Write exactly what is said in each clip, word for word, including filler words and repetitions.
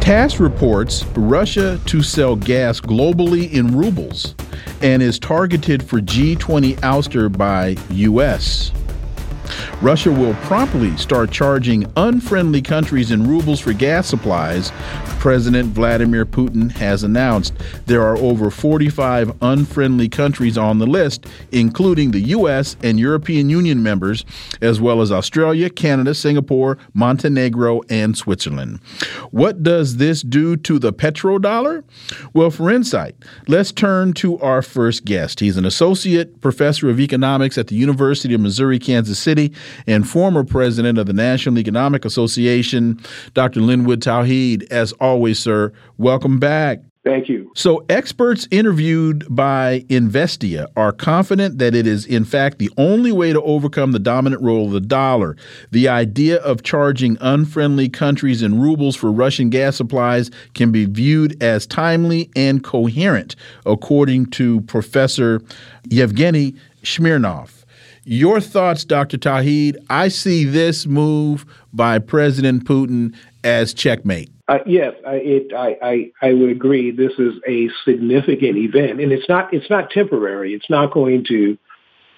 TASS reports Russia to sell gas globally in rubles and is targeted for G twenty ouster by U S. Russia will promptly start charging unfriendly countries in rubles for gas supplies, President Vladimir Putin has announced. There are over forty-five unfriendly countries on the list, including the U S and European Union members, as well as Australia, Canada, Singapore, Montenegro, and Switzerland. What does this do to the petrodollar? Well, for insight, let's turn to our first guest. He's an associate professor of economics at the University of Missouri, Kansas City, and former president of the National Economic Association, Doctor Linwood Tauheed. As always, sir, welcome back. Thank you. So experts interviewed by Investia are confident that it is, in fact, the only way to overcome the dominant role of the dollar. The idea of charging unfriendly countries in rubles for Russian gas supplies can be viewed as timely and coherent, according to Professor Yevgeny Smirnov. Your thoughts, Doctor Tauheed? I see this move by President Putin as checkmate. Uh, yes, I, it, I, I I would agree. This is a significant event, and it's not it's not temporary. It's not going to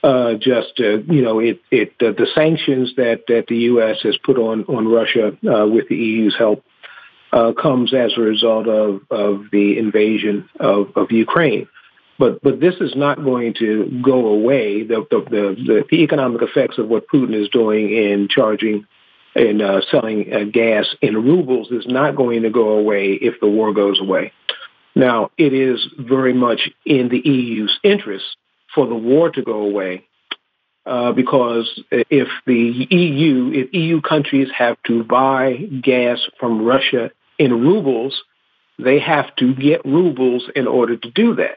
uh, just uh, you know it it uh, the sanctions that, that the U S has put on on Russia uh, with the E U's help uh, comes as a result of, of the invasion of, of Ukraine. But but this is not going to go away. The the, the, the economic effects of what Putin is doing in charging and uh, selling uh, gas in rubles is not going to go away if the war goes away. Now, it is very much in the E U's interest for the war to go away, uh, because if the E U, if E U countries have to buy gas from Russia in rubles, they have to get rubles in order to do that.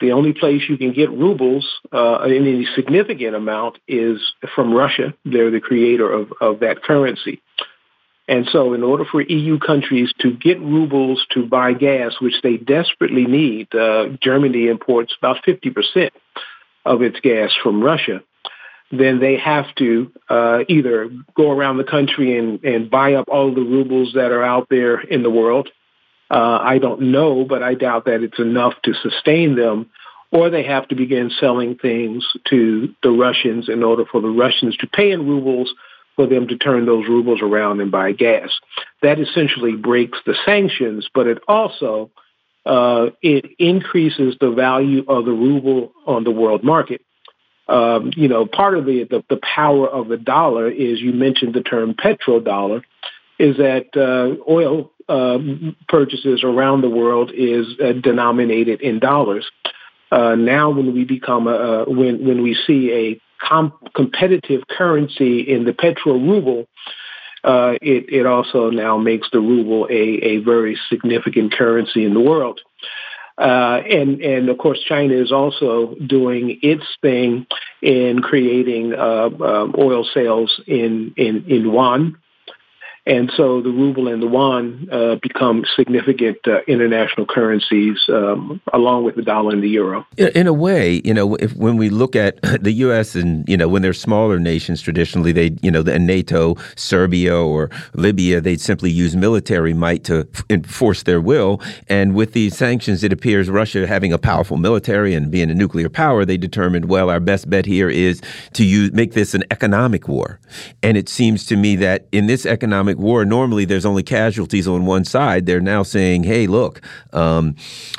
The only place you can get rubles uh, in any significant amount is from Russia. They're the creator of, of that currency. And so in order for E U countries to get rubles to buy gas, which they desperately need, uh, Germany imports about fifty percent of its gas from Russia, then they have to uh, either go around the country and, and buy up all the rubles that are out there in the world. Uh, I don't know, but I doubt that it's enough to sustain them, or they have to begin selling things to the Russians in order for the Russians to pay in rubles for them to turn those rubles around and buy gas. That essentially breaks the sanctions, but it also uh, it increases the value of the ruble on the world market. Um, you know, part of the, the, the power of the dollar is, you mentioned the term petrodollar, is that uh, oil Uh, purchases around the world is uh, denominated in dollars. Uh, now, when we become a, uh, when when we see a com- competitive currency in the petro ruble, uh, it it also now makes the ruble a a very significant currency in the world. Uh, and and of course, China is also doing its thing in creating uh, uh, oil sales in in in yuan. And so the ruble and the yuan uh, become significant uh, international currencies, um, along with the dollar and the euro. In, in a way, you know, if, when we look at the U S and, you know, when they're smaller nations, traditionally, they, you know, the NATO, Serbia or Libya, they'd simply use military might to enforce their will. And with these sanctions, it appears Russia, having a powerful military and being a nuclear power, they determined, well, our best bet here is to use, make this an economic war. And it seems to me that in this economic war, normally there's only casualties on one side. They're now saying, hey, look, um,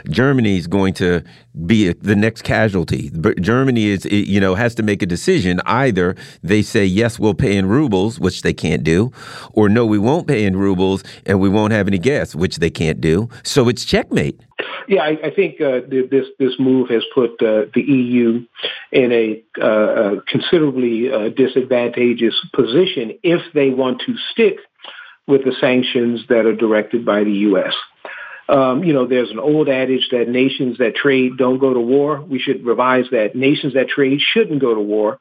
Germany's going to be a, the next casualty. But Germany is, you know, has to make a decision. Either they say, yes, we'll pay in rubles, which they can't do, or no, we won't pay in rubles and we won't have any gas, which they can't do. So it's checkmate. Yeah, I, I think uh, this this move has put uh, the E U in a uh, considerably uh, disadvantageous position if they want to stick with the sanctions that are directed by the U S. Um, you know, there's an old adage that nations that trade don't go to war. We should revise that. Nations that trade shouldn't go to war,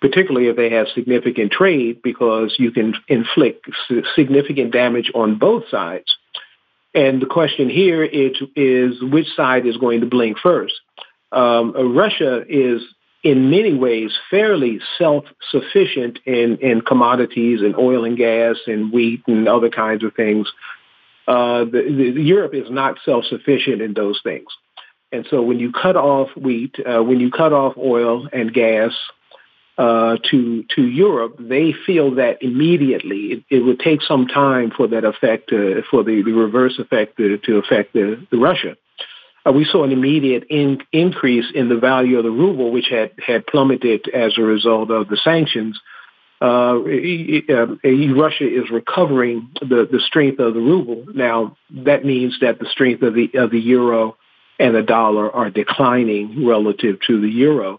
particularly if they have significant trade, because you can inflict significant damage on both sides. And the question here is, is which side is going to blink first? Um, Russia is in many ways fairly self-sufficient in, in commodities and oil and gas and wheat and other kinds of things. Uh, the, the, Europe is not self-sufficient in those things. And so when you cut off wheat, uh, when you cut off oil and gas uh, to to Europe, they feel that immediately. It, it would take some time for that effect, uh, for the, the reverse effect to, to affect the, the Russia. Uh, we saw an immediate in, increase in the value of the ruble, which had, had plummeted as a result of the sanctions. Uh, it, uh, Russia is recovering the, the strength of the ruble. Now, that means that the strength of the of the euro and the dollar are declining relative to the euro.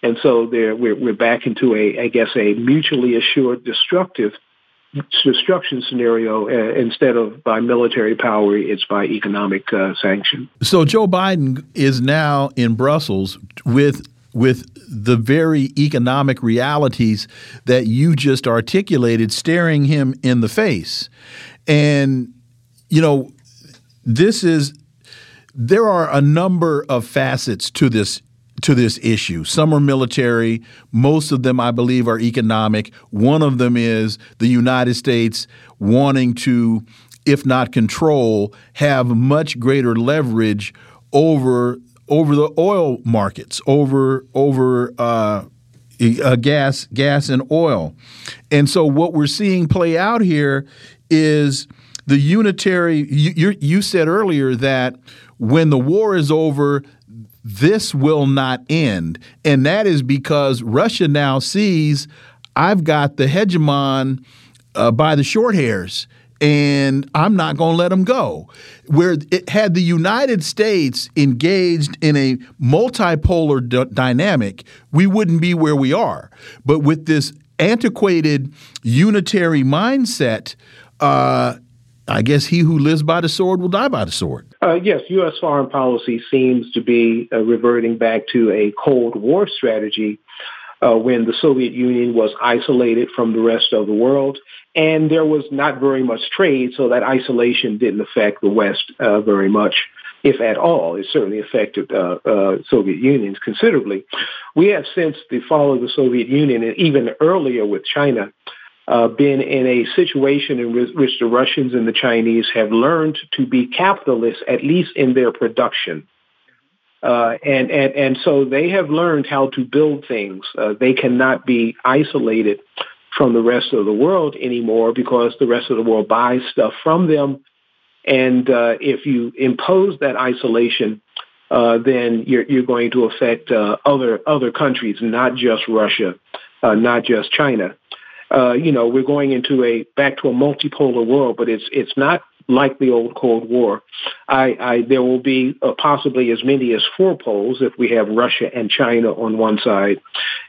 And so there, we're, we're back into, a, I guess, a mutually assured destructive destruction scenario. Uh, instead of by military power, it's by economic uh, sanction. So Joe Biden is now in Brussels with with the very economic realities that you just articulated staring him in the face. And, you know, this is there are a number of facets to this to this issue. Some are military. Most of them, I believe, are economic. One of them is the United States wanting to, if not control, have much greater leverage over over the oil markets, over over uh, uh, gas, gas and oil. And so what we're seeing play out here is the unitary – you you said earlier that when the war is over, this will not end. And that is because Russia now sees I've got the hegemon uh, by the short hairs, and I'm not going to let them go. Where it had the United States engaged in a multipolar d- dynamic, we wouldn't be where we are. But with this antiquated unitary mindset, uh, I guess he who lives by the sword will die by the sword. Uh, yes, U S foreign policy seems to be uh, reverting back to a Cold War strategy uh, when the Soviet Union was isolated from the rest of the world. And there was not very much trade, so that isolation didn't affect the West uh, very much, if at all. It certainly affected uh, uh, Soviet Unions considerably. We have since the fall of the Soviet Union, and even earlier with China, uh, been in a situation in which the Russians and the Chinese have learned to be capitalists, at least in their production. Uh, and, and, and so they have learned how to build things. Uh, they cannot be isolated from the rest of the world anymore, because the rest of the world buys stuff from them. And uh, if you impose that isolation, uh, then you're, you're going to affect uh, other other countries, not just Russia, uh, not just China. Uh, you know, we're going into a back to a multipolar world, but it's it's not like the old Cold War. I, I there will be uh, possibly as many as four poles if we have Russia and China on one side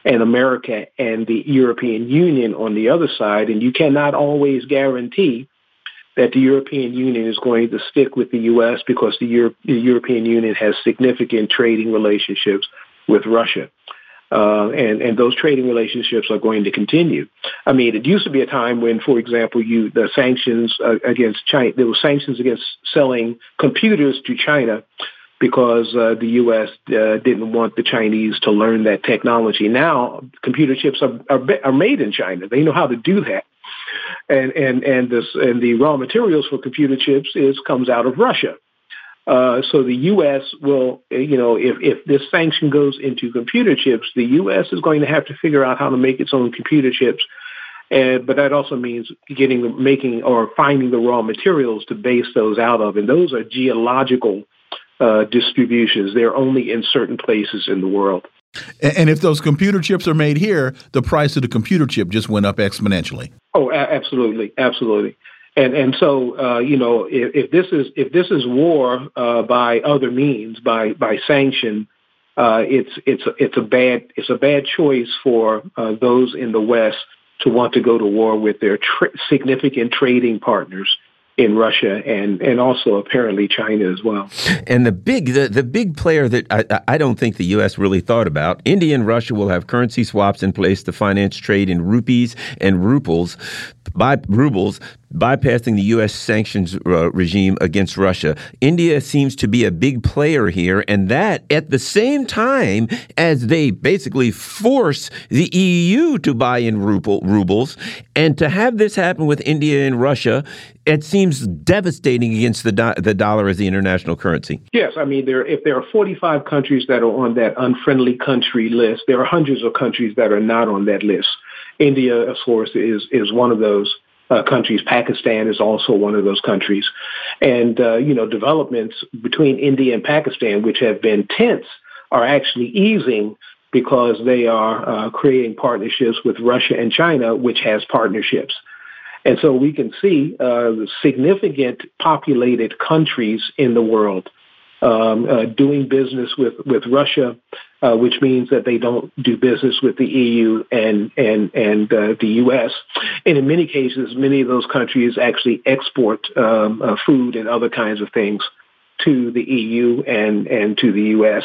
and America and the European Union on the other side. And you cannot always guarantee that the European Union is going to stick with the U S, because the, Euro- the European Union has significant trading relationships with Russia. Uh, and, and those trading relationships are going to continue. I mean, it used to be a time when, for example, you the sanctions uh, against China, there were sanctions against selling computers to China because uh, the U S uh, didn't want the Chinese to learn that technology. Now, computer chips are, are, are made in China. They know how to do that. And, and, and, this, and the raw materials for computer chips is comes out of Russia. Uh, so the U S will, you know, if, if this sanction goes into computer chips, the U S is going to have to figure out how to make its own computer chips. And, but that also means getting, making or finding the raw materials to base those out of. And those are geological uh, distributions. They're only in certain places in the world. And if those computer chips are made here, the price of the computer chip just went up exponentially. Oh, a- absolutely. Absolutely. And and so uh, you know, if, if this is if this is war uh, by other means, by by sanction, uh, it's it's it's a bad it's a bad choice for uh, those in the West to want to go to war with their tra- significant trading partners. in Russia and, and also apparently China as well. And the big the, the big player that I, I don't think the U S really thought about, India and Russia will have currency swaps in place to finance trade in rupees and rubles, by, rubles bypassing the U S sanctions uh, regime against Russia. India seems to be a big player here, and that at the same time as they basically force the E U to buy in ruble, rubles, and to have this happen with India and Russia, it seems devastating against the do- the dollar as the international currency. Yes, I mean, there if there are forty-five countries that are on that unfriendly country list, there are hundreds of countries that are not on that list. India, of course, is is one of those Uh, countries. Pakistan is also one of those countries. And, uh, you know, developments between India and Pakistan, which have been tense, are actually easing because they are uh, creating partnerships with Russia and China, which has partnerships. And so we can see uh, significant populated countries in the world um, uh, doing business with, with Russia, uh, which means that they don't do business with the E U and and and uh, the U S. And in many cases, many of those countries actually export um, uh, food and other kinds of things to the E U and, and to the U S.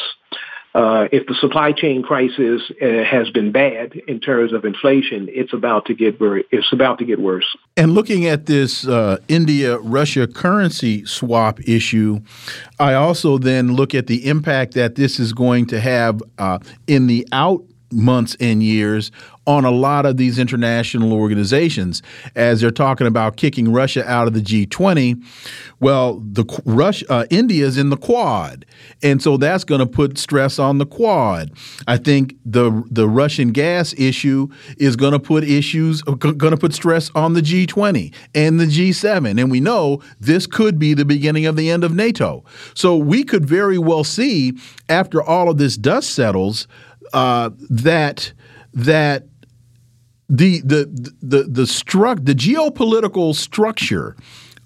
Uh, if the supply chain crisis uh, has been bad in terms of inflation, it's about to get very, it's about to get worse. And looking at this uh, India-Russia currency swap issue, I also then look at the impact that this is going to have uh, in the out months and years on a lot of these international organizations as they're talking about kicking Russia out of the G twenty. Well, the Russia, uh, India's in the Quad, and so that's going to put stress on the Quad. I think the the Russian gas issue is going to put issues going to put stress on the G twenty and the G seven, and we know this could be the beginning of the end of NATO. So we could very well see, after all of this dust settles, uh, that that. The the the the struct the geopolitical structure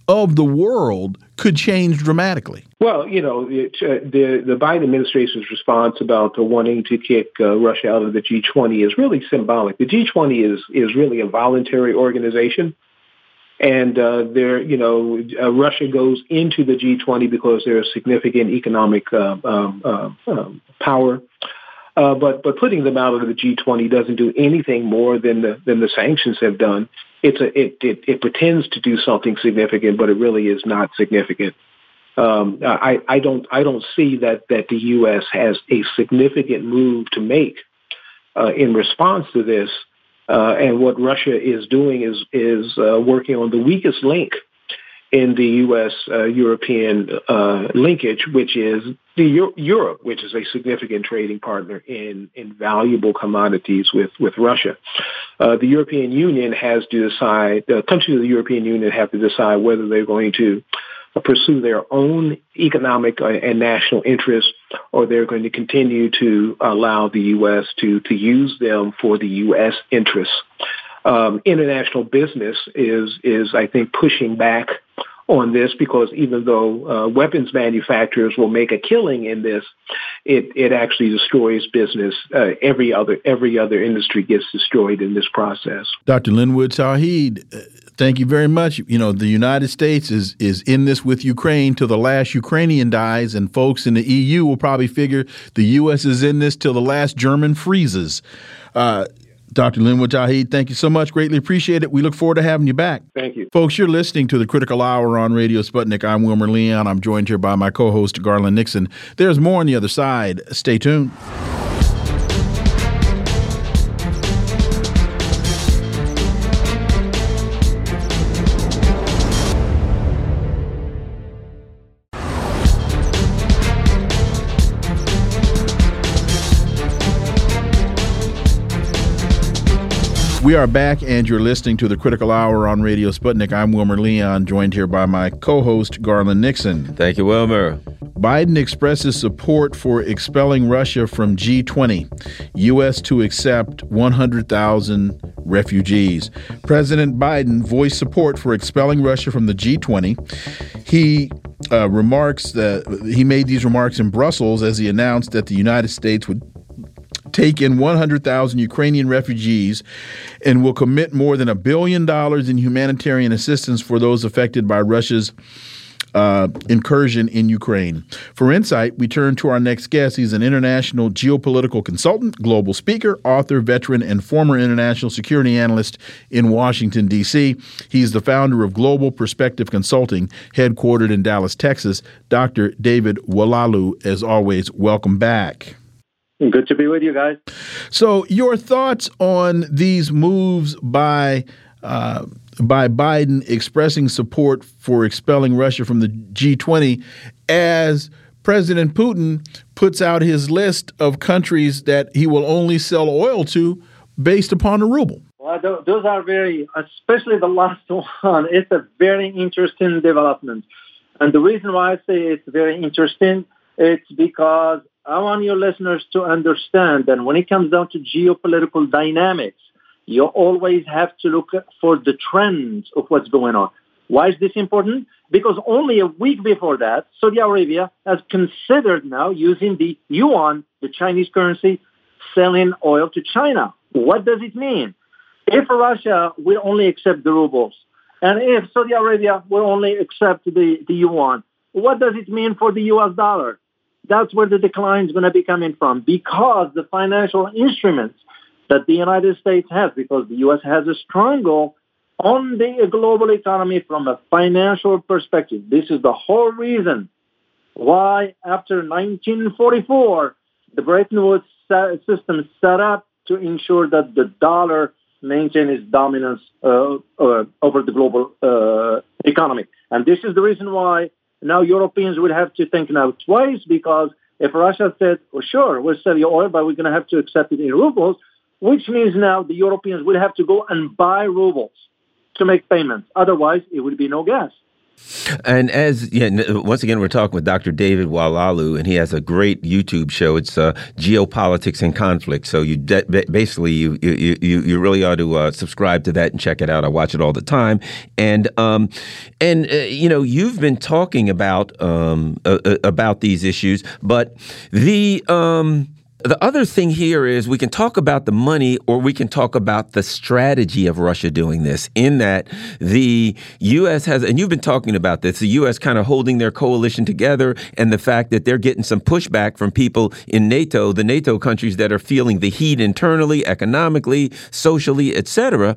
of the world could change dramatically. Well, you know, it, uh, the the Biden administration's response about the wanting to kick uh, Russia out of the G twenty is really symbolic. The G twenty is is really a voluntary organization, and uh, there, you know, uh, Russia goes into the G twenty because there is significant economic uh, um, uh, um, power. Uh, but but putting them out of the G twenty doesn't do anything more than the than the sanctions have done. It's a it it, it pretends to do something significant, but it really is not significant. Um, I I don't I don't see that that the U S has a significant move to make uh, in response to this. Uh, and what Russia is doing is is uh, working on the weakest link in the U S. Uh, European uh, linkage, which is the Euro- Europe, which is a significant trading partner in, in valuable commodities with, with Russia. Uh, the European Union has to decide, the countries of the European Union have to decide whether they're going to pursue their own economic and national interests, or they're going to continue to allow the U S to, to use them for the U S interests. Um, international business is, is, I think, pushing back on this because even though uh, weapons manufacturers will make a killing in this, it, it actually destroys business. Uh, every other every other industry gets destroyed in this process. Doctor Linwood Tauheed, thank you very much. You know, the United States is is in this with Ukraine till the last Ukrainian dies, and folks in the E U will probably figure the U S is in this till the last German freezes. Uh Doctor Linwood Tauheed, thank you so much. Greatly appreciate it. We look forward to having you back. Thank you. Folks, you're listening to The Critical Hour on Radio Sputnik. I'm Wilmer Leon. I'm joined here by my co-host, Garland Nixon. There's more on the other side. Stay tuned. We are back, and you're listening to The Critical Hour on Radio Sputnik. I'm Wilmer Leon, joined here by my co-host, Garland Nixon. Thank you, Wilmer. Biden expresses support for expelling Russia from G twenty, U S to accept one hundred thousand refugees. President Biden voiced support for expelling Russia from the G twenty. He uh, remarks that he made these remarks in Brussels as he announced that the United States would take in one hundred thousand Ukrainian refugees and will commit more than a billion dollars in humanitarian assistance for those affected by Russia's Uh, incursion in Ukraine. For insight, we turn to our next guest. He's an international geopolitical consultant, global speaker, author, veteran, and former international security analyst in Washington, D C He's the founder of Global Perspective Consulting, headquartered in Dallas, Texas. Doctor David Oualaalou, as always, welcome back. Good to be with you guys. So your thoughts on these moves by uh by Biden expressing support for expelling Russia from the G twenty as President Putin puts out his list of countries that he will only sell oil to based upon the ruble? Well, those are very, especially the last one, it's a very interesting development. And the reason why I say it's very interesting, it's because I want your listeners to understand that when it comes down to geopolitical dynamics, you always have to look for the trends of what's going on. Why is this important? Because only a week before that, Saudi Arabia has considered now using the yuan, the Chinese currency, selling oil to China. What does it mean? If Russia will only accept the rubles, and if Saudi Arabia will only accept the, the yuan, what does it mean for the U S dollar? That's where the decline is going to be coming from, because the financial instruments that the United States has, because the U S has a stronghold on the global economy from a financial perspective. This is the whole reason why, after nineteen forty-four, the Bretton Woods system set up to ensure that the dollar maintains its dominance uh, uh, over the global uh, economy. And this is the reason why now Europeans would have to think now twice, because if Russia said, well, sure, we'll sell you oil, but we're going to have to accept it in rubles, which means now the Europeans will have to go and buy rubles to make payments. Otherwise, it would be no gas. And as yeah, once again, we're talking with Doctor David Oualaalou, and he has a great YouTube show. It's uh, Geopolitics and Conflict. So you de- basically you, you you you really ought to uh, subscribe to that and check it out. I watch it all the time. And um and uh, you know, you've been talking about um uh, about these issues, but the um. The other thing here is we can talk about the money, or we can talk about the strategy of Russia doing this, in that the U S has, and you've been talking about this, the U S kind of holding their coalition together, and the fact that they're getting some pushback from people in NATO, the NATO countries that are feeling the heat internally, economically, socially, et cetera.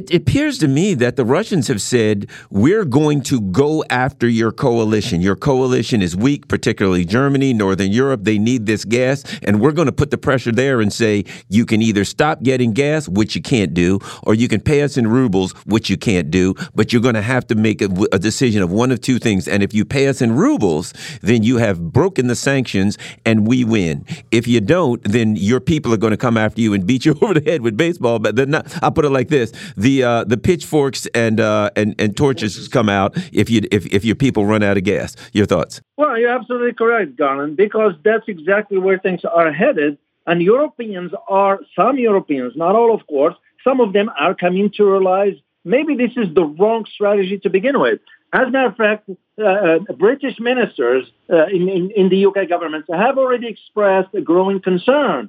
It appears to me that the Russians have said, we're going to go after your coalition. Your coalition is weak, particularly Germany, Northern Europe. They need this gas. And we're going to put the pressure there and say, you can either stop getting gas, which you can't do, or you can pay us in rubles, which you can't do. But you're going to have to make a, a decision of one of two things. And if you pay us in rubles, then you have broken the sanctions and we win. If you don't, then your people are going to come after you and beat you over the head with baseball. But they're not. I'll put it like this. The uh, the pitchforks and uh, and and torches come out if you if, if your people run out of gas. Your thoughts? Well, you're absolutely correct, Garland, because that's exactly where things are headed. And Europeans are some Europeans, not all, of course. Some of them are coming to realize maybe this is the wrong strategy to begin with. As a matter of fact, uh, British ministers uh, in, in in the U K government have already expressed a growing concern,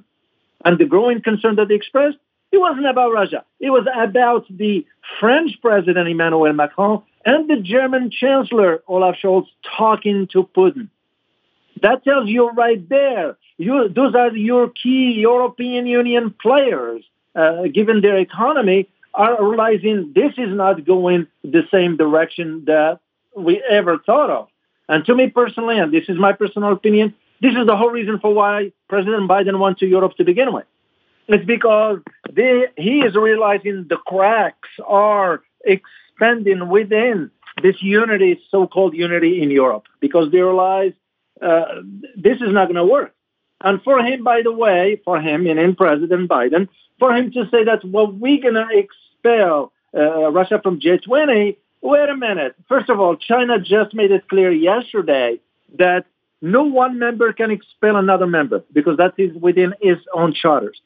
and the growing concern that they expressed, it wasn't about Russia. It was about the French President Emmanuel Macron and the German Chancellor Olaf Scholz talking to Putin. That tells you right there. You, those are your key European Union players, uh, given their economy, are realizing this is not going the same direction that we ever thought of. And to me personally, and this is my personal opinion, this is the whole reason for why President Biden went to Europe to begin with. It's because they, he is realizing the cracks are expanding within this unity, so-called unity in Europe, because they realize uh, this is not going to work. And for him, by the way, for him, and in President Biden, for him to say that, well, we're going to expel uh, Russia from G twenty, wait a minute. First of all, China just made it clear yesterday that no one member can expel another member, because that is within his own charters.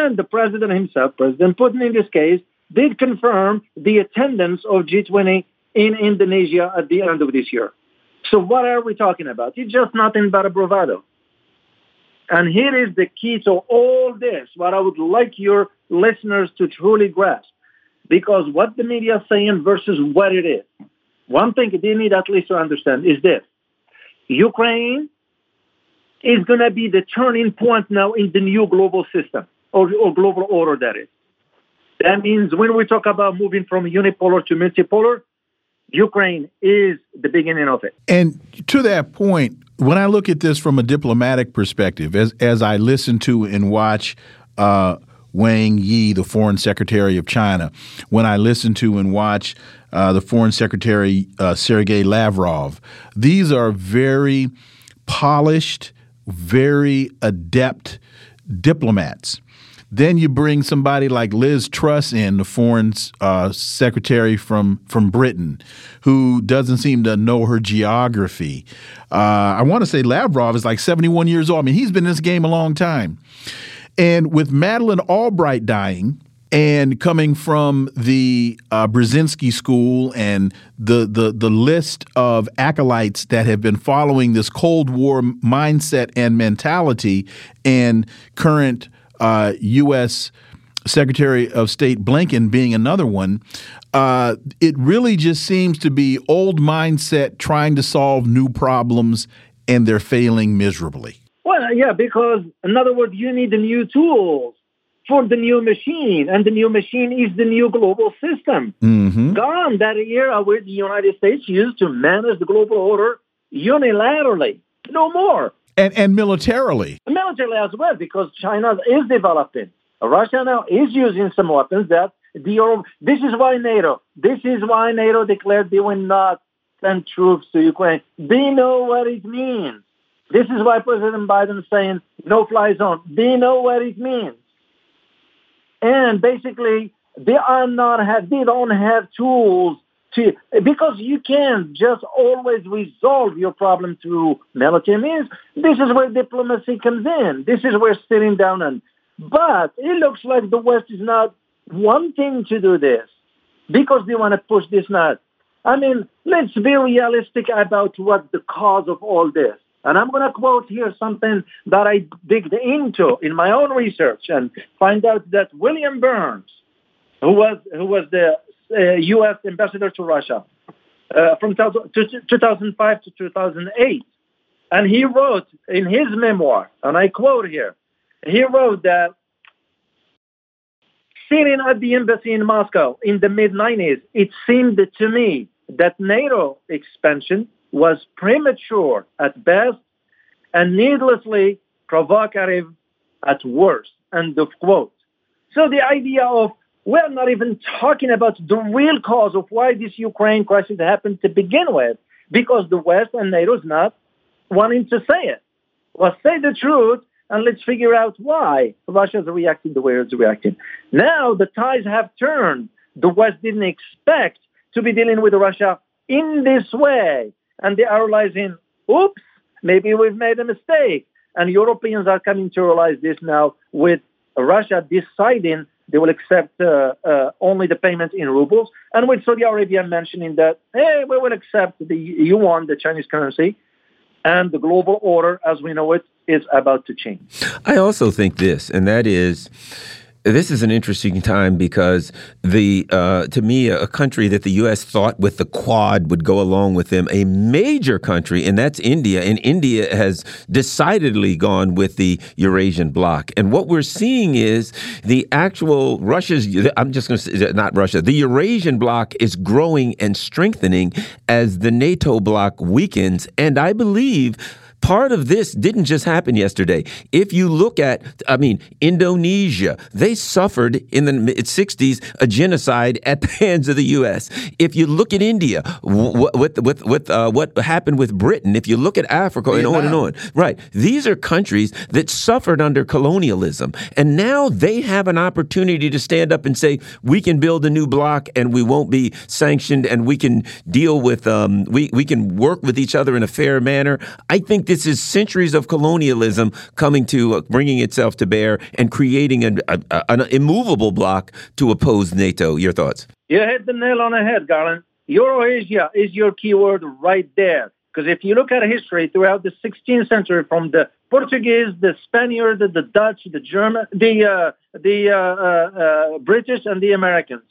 And the president himself, President Putin in this case, did confirm the attendance of G twenty in Indonesia at the end of this year. So what are we talking about? It's just nothing but a bravado. And here is the key to all this, what I would like your listeners to truly grasp, because what the media is saying versus what it is. One thing they need at least to understand is this. Ukraine is going to be the turning point now in the new global system, or, or global order, that is. That means when we talk about moving from unipolar to multipolar, Ukraine is the beginning of it. And to that point, when I look at this from a diplomatic perspective, as as I listen to and watch uh, Wang Yi, the foreign secretary of China, when I listen to and watch uh, the foreign secretary uh, Sergei Lavrov, these are very polished, very adept diplomats. Then you bring somebody like Liz Truss in, the foreign uh, secretary from, from Britain, who doesn't seem to know her geography. Uh, I want to say Lavrov is like seventy-one years old. I mean, he's been in this game a long time. And with Madeleine Albright dying and coming from the uh, Brzezinski school and the, the, the list of acolytes that have been following this Cold War mindset and mentality and current Uh, U S Secretary of State Blinken being another one, uh, it really just seems to be old mindset trying to solve new problems, and they're failing miserably. Well, yeah, because in other words, you need the new tools for the new machine, and the new machine is the new global system. Mm-hmm. Gone that era where the United States used to manage the global order unilaterally. No more. And, and militarily. Militarily as well, because China is developing. Russia now is using some weapons that the Europe. This is why NATO. This is why NATO declared they will not send troops to Ukraine. They know what it means. This is why President Biden is saying no-fly zone. They know what it means. And basically, they are not. Have, they don't have tools. To, because you can't just always resolve your problem through military means. This is where diplomacy comes in. This is where sitting down and... But it looks like the West is not wanting to do this because they want to push this nut. I mean, let's be realistic about what the cause of all this. And I'm going to quote here something that I digged into in my own research and find out that William Burns, who was who was the... Uh, U S ambassador to Russia uh, from two thousand five to two thousand eight. And he wrote in his memoir, and I quote here, he wrote that sitting at the embassy in Moscow in the mid nineties, it seemed to me that NATO expansion was premature at best and needlessly provocative at worst, end of quote. So the idea of we're not even talking about the real cause of why this Ukraine crisis happened to begin with, because the West and NATO is not wanting to say it. Well, say the truth, and let's figure out why Russia's reacting the way it's reacting. Now the tides have turned. The West didn't expect to be dealing with Russia in this way. And they are realizing, oops, maybe we've made a mistake. And Europeans are coming to realize this now with Russia deciding they will accept uh, uh, only the payments in rubles. And with Saudi Arabia mentioning that, hey, we will accept the yuan, the Chinese currency, and the global order as we know it is about to change. I also think this, and that is, this is an interesting time because the uh, to me, a country that the U S thought with the Quad would go along with them, a major country, and that's India. And India has decidedly gone with the Eurasian bloc. And what we're seeing is the actual Russia's, I'm just going to say, not Russia, the Eurasian bloc is growing and strengthening as the NATO bloc weakens. And I believe part of this didn't just happen yesterday. If you look at, I mean, Indonesia, they suffered in the sixties a genocide at the hands of the U S. If you look at India, with with with uh, what happened with Britain, if you look at Africa, Vietnam, and on and on, right? These are countries that suffered under colonialism, and now they have an opportunity to stand up and say, we can build a new bloc, and we won't be sanctioned, and we can deal with, um, we we can work with each other in a fair manner. I think this This is centuries of colonialism coming to uh, bringing itself to bear and creating an, a, a, an immovable bloc to oppose NATO. Your thoughts? You hit the nail on the head, Garland. Eurasia is your keyword right there. Because if you look at history throughout the sixteenth century, from the Portuguese, the Spaniards, the Dutch, the German, the uh, the uh, uh, British, and the Americans,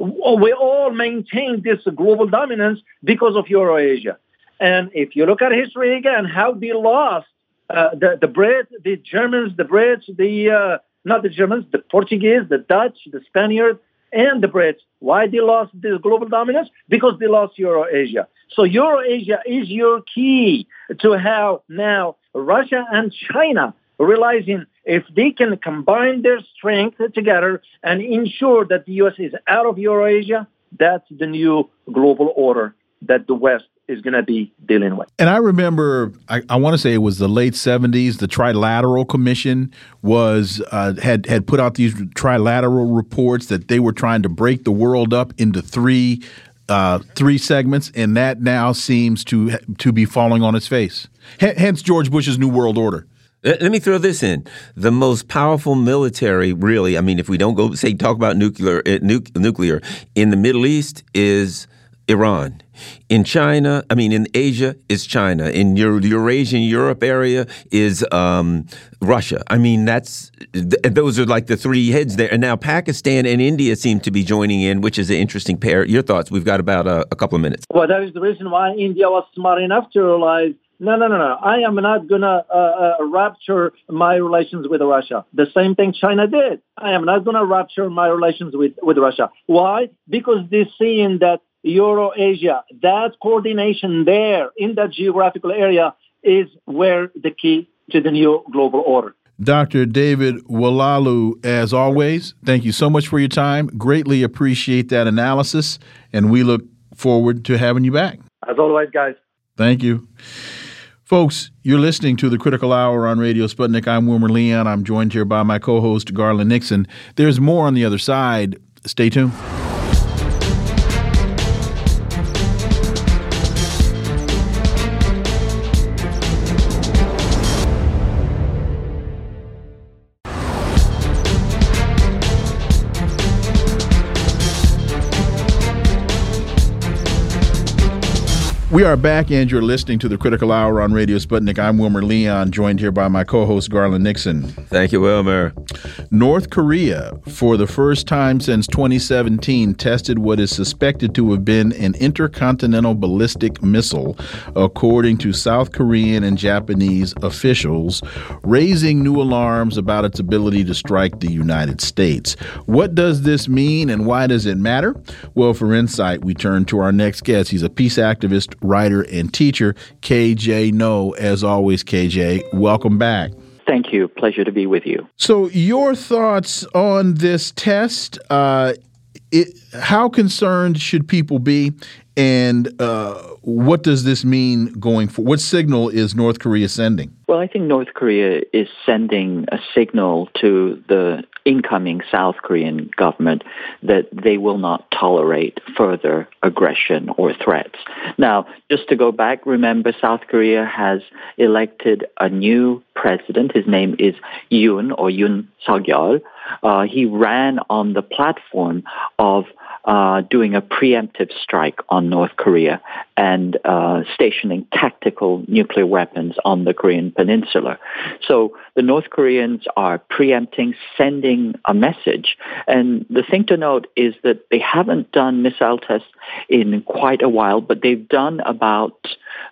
we all maintained this global dominance because of Eurasia. And if you look at history again, how they lost uh, the the Brits, the Germans, the Brits, the uh, not the Germans, the Portuguese, the Dutch, the Spaniards, and the Brits. Why they lost this global dominance? Because they lost Eurasia. So Eurasia is your key to how now Russia and China realizing if they can combine their strength together and ensure that the U S is out of Eurasia, that's the new global order that the West is going to be dealing with. And I remember, I, I want to say it was the late seventies, the Trilateral Commission was uh, had, had put out these trilateral reports that they were trying to break the world up into three Uh, three segments, and that now seems to to be falling on its face. H- hence George Bush's New World Order. Let me throw this in. The most powerful military, really, I mean, if we don't go say talk about nuclear, uh, nu- nuclear in the Middle East is Iran. In China, I mean, in Asia is China. In the Eurasian Europe area is um, Russia. I mean, that's th- those are like the three heads there. And now Pakistan and India seem to be joining in, which is an interesting pair. Your thoughts? We've got about a, a couple of minutes. Well, that is the reason why India was smart enough to realize, no, no, no, no, I am not going to uh, uh, rupture my relations with Russia. The same thing China did. I am not going to rupture my relations with, with Russia. Why? Because they're seeing that Eurasia, that coordination there in that geographical area is where the key to the new global order. Doctor David Oualaalou, as always, thank you so much for your time. Greatly appreciate that analysis, and we look forward to having you back. As always, guys. Thank you. Folks, you're listening to The Critical Hour on Radio Sputnik. I'm Wilmer Leon. I'm joined here by my co-host, Garland Nixon. There's more on the other side. Stay tuned. We are back, and you're listening to The Critical Hour on Radio Sputnik. I'm Wilmer Leon, joined here by my co-host, Garland Nixon. Thank you, Wilmer. North Korea, for the first time since twenty seventeen, tested what is suspected to have been an intercontinental ballistic missile, according to South Korean and Japanese officials, raising new alarms about its ability to strike the United States. What does this mean, and why does it matter? Well, for insight, we turn to our next guest. He's a peace activist, writer, and teacher, K J No. As always, K J, welcome back. Thank you. Pleasure to be with you. So your thoughts on this test, uh, it, how concerned should people be, and uh, what does this mean going forward? What signal is North Korea sending? Well, I think North Korea is sending a signal to the incoming South Korean government that they will not tolerate further aggression or threats. Now, just to go back, remember South Korea has elected a new president. His name is Yoon or Yoon Suk-yeol. Uh, he ran on the platform of uh, doing a preemptive strike on North Korea and uh, stationing tactical nuclear weapons on the Korean Peninsula. So the North Koreans are preempting, sending a message. And the thing to note is that they haven't done missile tests in quite a while, but they've done about,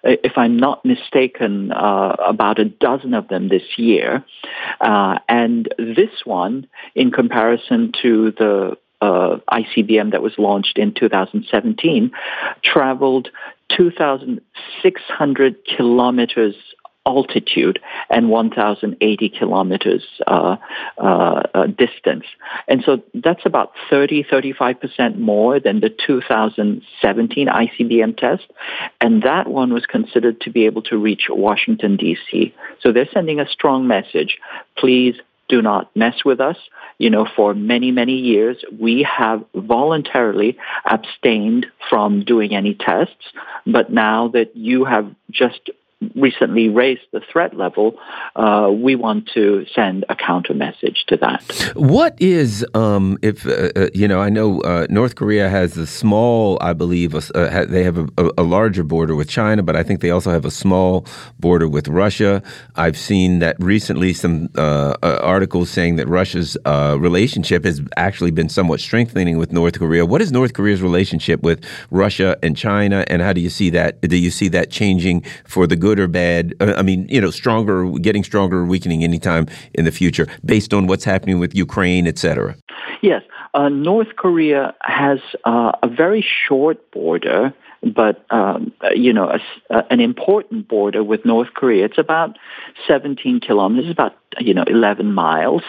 if I'm not mistaken, uh, about a dozen of them this year. Uh, and this one, in comparison to the uh, I C B M that was launched in two thousand seventeen, traveled two thousand six hundred kilometers altitude and one thousand eighty kilometers uh, uh, uh, distance. And so that's about thirty, thirty-five percent more than the two thousand seventeen I C B M test. And that one was considered to be able to reach Washington, D C. So they're sending a strong message. Please do not mess with us. You know, for many, many years, we have voluntarily abstained from doing any tests. But now that you have just recently raised the threat level, uh, we want to send a counter message to that. What is, um, if, uh, you know, I know uh, North Korea has a small, I believe, uh, they have a, a larger border with China, but I think they also have a small border with Russia. I've seen that recently some uh, articles saying that Russia's uh, relationship has actually been somewhat strengthening with North Korea. What is North Korea's relationship with Russia and China, and how do you see that? Do you see that changing for the good or bad? I mean, you know, stronger, getting stronger or weakening anytime in the future based on what's happening with Ukraine, et cetera? Yes. Uh, North Korea has uh, a very short border, but, um, you know, a, a, an important border with North Korea. It's about seventeen kilometers, about, you know, eleven miles.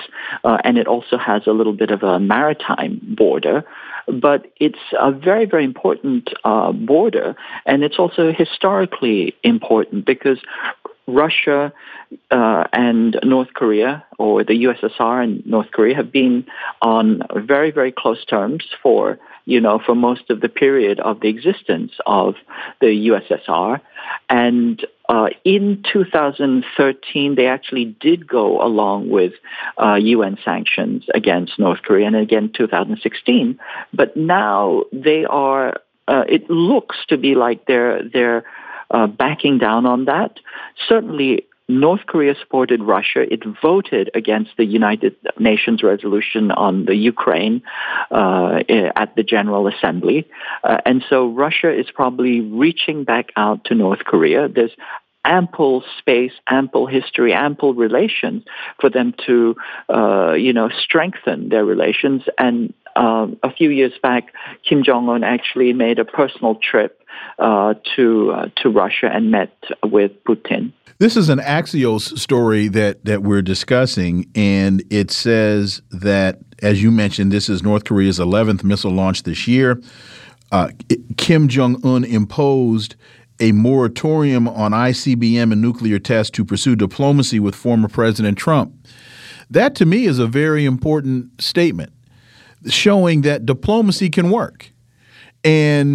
Uh, and it also has a little bit of a maritime border. But it's a very, very important uh, border. And it's also historically important because Russia uh, and North Korea, or the U S S R and North Korea, have been on very, very close terms for, you know, for most of the period of the existence of the U S S R. And uh, in two thousand thirteen, they actually did go along with uh, U N sanctions against North Korea, and again two thousand sixteen. But now they are, uh, it looks to be like they're, they're Uh, backing down on that. Certainly, North Korea supported Russia. It voted against the United Nations resolution on the Ukraine uh, at the General Assembly. Uh, and so Russia is probably reaching back out to North Korea. There's ample space, ample history, ample relations for them to, uh, you know, strengthen their relations. And Um, a few years back, Kim Jong-un actually made a personal trip uh, to uh, to Russia and met with Putin. This is an Axios story that, that we're discussing, and it says that, as you mentioned, this is North Korea's eleventh missile launch this year. Uh, it, Kim Jong-un imposed a moratorium on I C B M and nuclear tests to pursue diplomacy with former President Trump. That, to me, is a very important statement, showing that diplomacy can work. And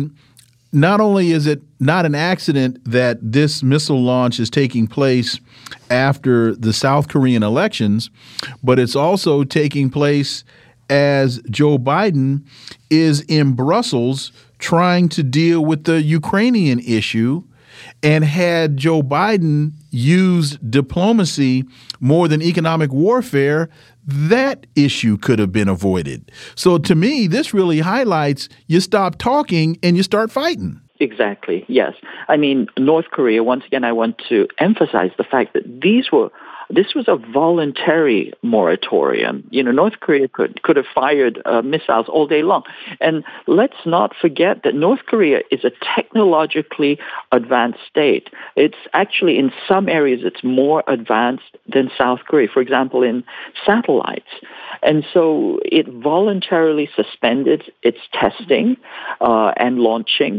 not only is it not an accident that this missile launch is taking place after the South Korean elections, but it's also taking place as Joe Biden is in Brussels trying to deal with the Ukrainian issue. And had Joe Biden used diplomacy more than economic warfare, that issue could have been avoided. So to me, this really highlights you stop talking and you start fighting. Exactly, yes. I mean, North Korea, once again, I want to emphasize the fact that these were This was a voluntary moratorium. You know, North Korea could, could have fired uh, missiles all day long. And let's not forget that North Korea is a technologically advanced state. It's actually, in some areas, it's more advanced than South Korea, for example, in satellites. And so it voluntarily suspended its testing uh, and launching.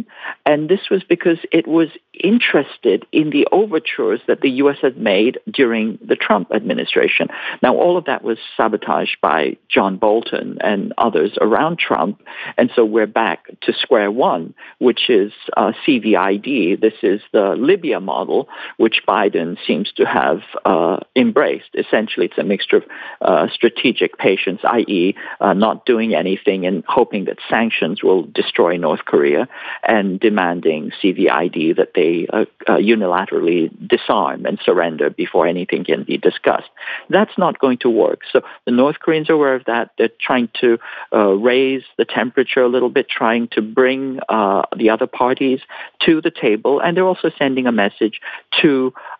And this was because it was interested in the overtures that the U S had made during the Trump administration. Now, all of that was sabotaged by John Bolton and others around Trump. And so we're back to square one, which is uh, C V I D. This is the Libya model, which Biden seems to have uh, embraced. Essentially, it's a mixture of uh, strategic patience, that is, uh, not doing anything and hoping that sanctions will destroy North Korea, and demanding C V I D that they uh, uh, unilaterally disarm and surrender before anything can be discussed. That's not going to work. So the North Koreans are aware of that. They're trying to uh, raise the temperature a little bit, trying to bring uh, the other parties to the table. And they're also sending a message to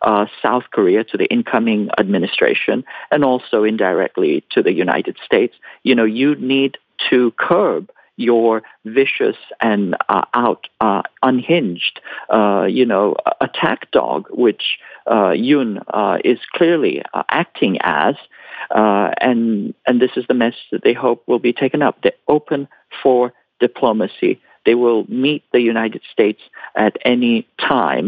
uh, South Korea, to the incoming administration, and also indirectly to the United States. You know, you need to curb your vicious and uh, out, uh, unhinged, uh, you know, attack dog, which uh, Yoon uh, is clearly uh, acting as, uh, and and this is the message that they hope will be taken up. They're open for diplomacy. They will meet the United States at any time,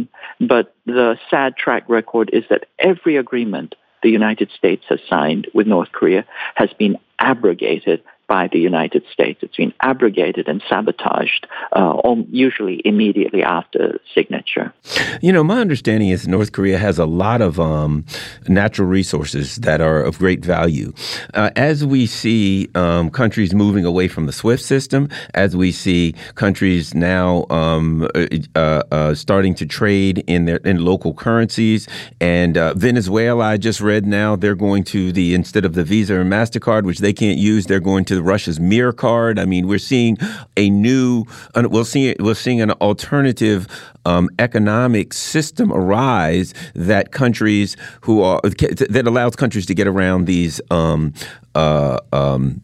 but the sad track record is that every agreement the United States has signed with North Korea has been abrogated by the United States. It's been abrogated and sabotaged, uh, usually immediately after signature. You know, my understanding is North Korea has a lot of um, natural resources that are of great value. Uh, as we see um, countries moving away from the SWIFT system, as we see countries now um, uh, uh, starting to trade in their in local currencies, and uh, Venezuela, I just read now, they're going to the, instead of the Visa and MasterCard, which they can't use, they're going to Russia's Mir card. I mean, we're seeing a new, we'll see, we're seeing an alternative um, economic system arise that countries who are, that allows countries to get around these um, uh, um,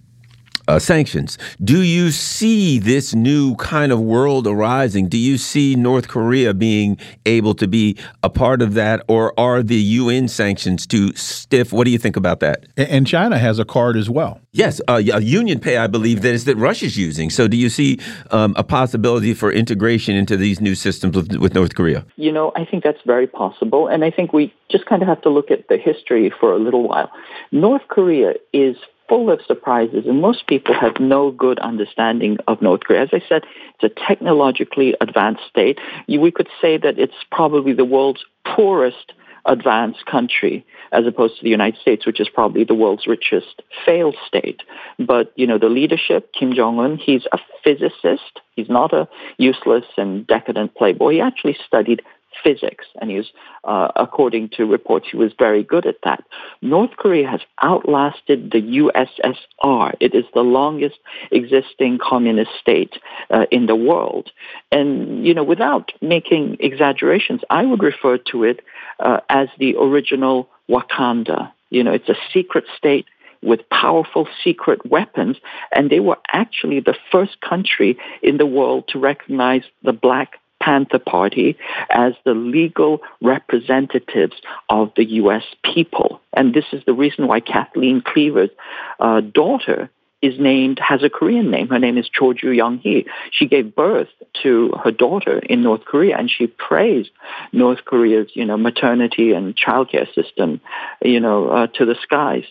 uh, sanctions. Do you see this new kind of world arising? Do you see North Korea being able to be a part of that, or are the U N sanctions too stiff? What do you think about that? And China has a card as well. Yes, uh, a union pay, I believe, that is that Russia's using. So do you see um, a possibility for integration into these new systems with, with North Korea? You know, I think that's very possible. And I think we just kind of have to look at the history for a little while. North Korea is full of surprises, and most people have no good understanding of North Korea. As I said, it's a technologically advanced state. We could say that it's probably the world's poorest advanced country, as opposed to the United States, which is probably the world's richest failed state. But, you know, the leadership, Kim Jong-un, he's a physicist. He's not a useless and decadent playboy. He actually studied physics, and he was, uh, according to reports, he was very good at that. North Korea has outlasted the U S S R. It is the longest existing communist state uh, in the world. And, you know, without making exaggerations, I would refer to it uh, as the original Wakanda. You know, it's a secret state with powerful secret weapons, and they were actually the first country in the world to recognize the Black Panther Party as the legal representatives of the U S people. And this is the reason why Kathleen Cleaver's uh, daughter is named, has a Korean name. Her name is Choju Young-hee. She gave birth to her daughter in North Korea, and she praised North Korea's, you know, maternity and childcare system, you know, uh, to the skies.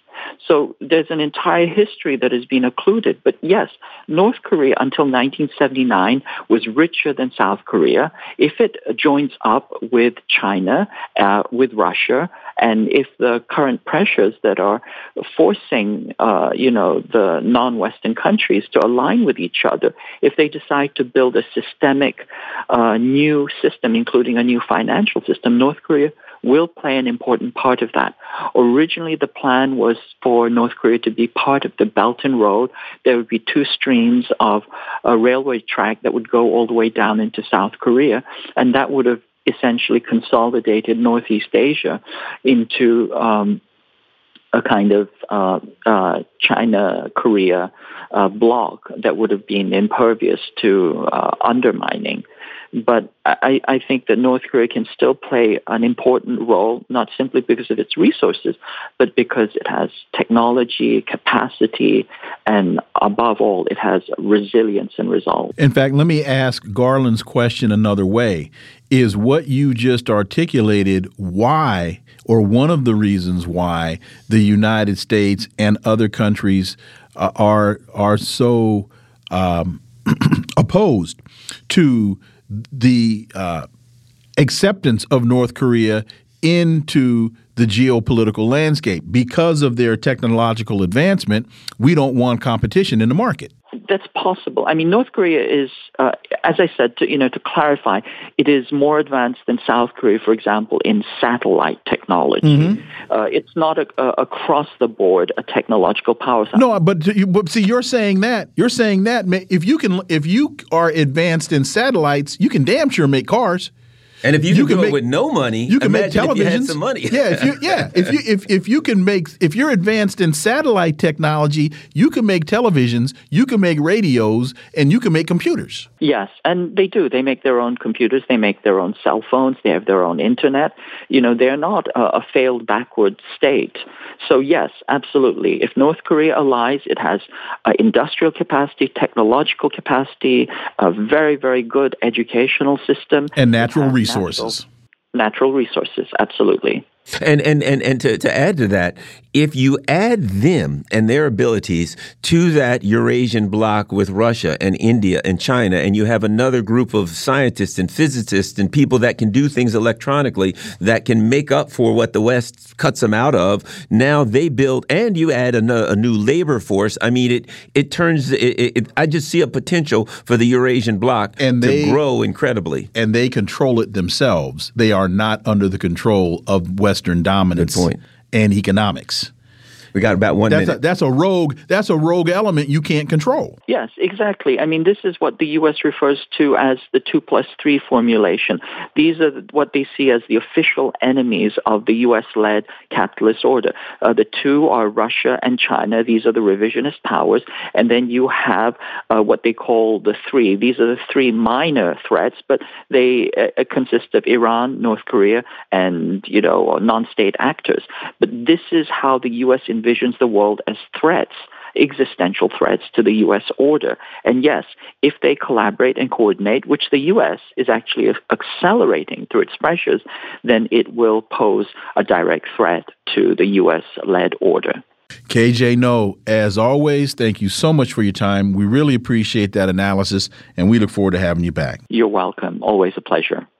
So there's an entire history that has been occluded. But yes, North Korea until nineteen seventy-nine was richer than South Korea. If it joins up with China, uh, with Russia, and if the current pressures that are forcing, uh, you know, the non-Western countries to align with each other, if they decide to build a systemic uh, new system, including a new financial system, North Korea will play an important part of that. Originally, the plan was for North Korea to be part of the Belt and Road. There would be two streams of a railway track that would go all the way down into South Korea, and that would have essentially consolidated Northeast Asia into um, a kind of uh, uh, China-Korea uh, bloc that would have been impervious to uh, undermining. But I, I think that North Korea can still play an important role, not simply because of its resources, but because it has technology, capacity, and above all, it has resilience and resolve. In fact, let me ask Garland's question another way. Is what you just articulated why, or one of the reasons why, the United States and other countries uh, are, are so um, opposed to the uh, acceptance of North Korea into the geopolitical landscape? Because of their technological advancement, we don't want competition in the market. That's possible. I mean, North Korea is, uh, as I said, to, you know, to clarify, it is more advanced than South Korea, for example, in satellite technology. Mm-hmm. Uh, it's not a, a, across the board a technological power. No, but, but see, you're saying that you're saying that if you can, if you are advanced in satellites, you can damn sure make cars. And if you, you can, can do make, it with no money, you can make televisions. If you had some money. yeah, if you, yeah. If you if if you can make if you're advanced in satellite technology, you can make televisions, you can make radios, and you can make computers. Yes, and they do. They make their own computers. They make their own cell phones. They have their own internet. You know, they're not a, a failed backward state. So yes, absolutely. If North Korea allies, it has uh, industrial capacity, technological capacity, a very very good educational system, and natural resources. Resources. Natural resources, absolutely. And and and, and to, to add to that, if you add them and their abilities to that Eurasian bloc with Russia and India and China, and you have another group of scientists and physicists and people that can do things electronically that can make up for what the West cuts them out of, now they build, and you add a, a new labor force. I mean, it it turns, it, it, I just see a potential for the Eurasian bloc and they, to grow incredibly. And they control it themselves. They are not under the control of Western dominance. Good point. And economics. We got about one that's minute. A, that's a rogue. That's a rogue element you can't control. Yes, exactly. I mean, this is what the U S refers to as the two plus three formulation. These are what they see as the official enemies of the U S-led capitalist order. Uh, the two are Russia and China. These are the revisionist powers. And then you have uh, what they call the three. These are the three minor threats, but they uh, consist of Iran, North Korea, and, you know, non-state actors. But this is how the U S envisions the world as threats, existential threats to the U S order. And yes, if they collaborate and coordinate, which the U S is actually accelerating through its measures, then it will pose a direct threat to the U S-led order. K J No, as always, thank you so much for your time. We really appreciate that analysis, and we look forward to having you back. You're welcome. Always a pleasure.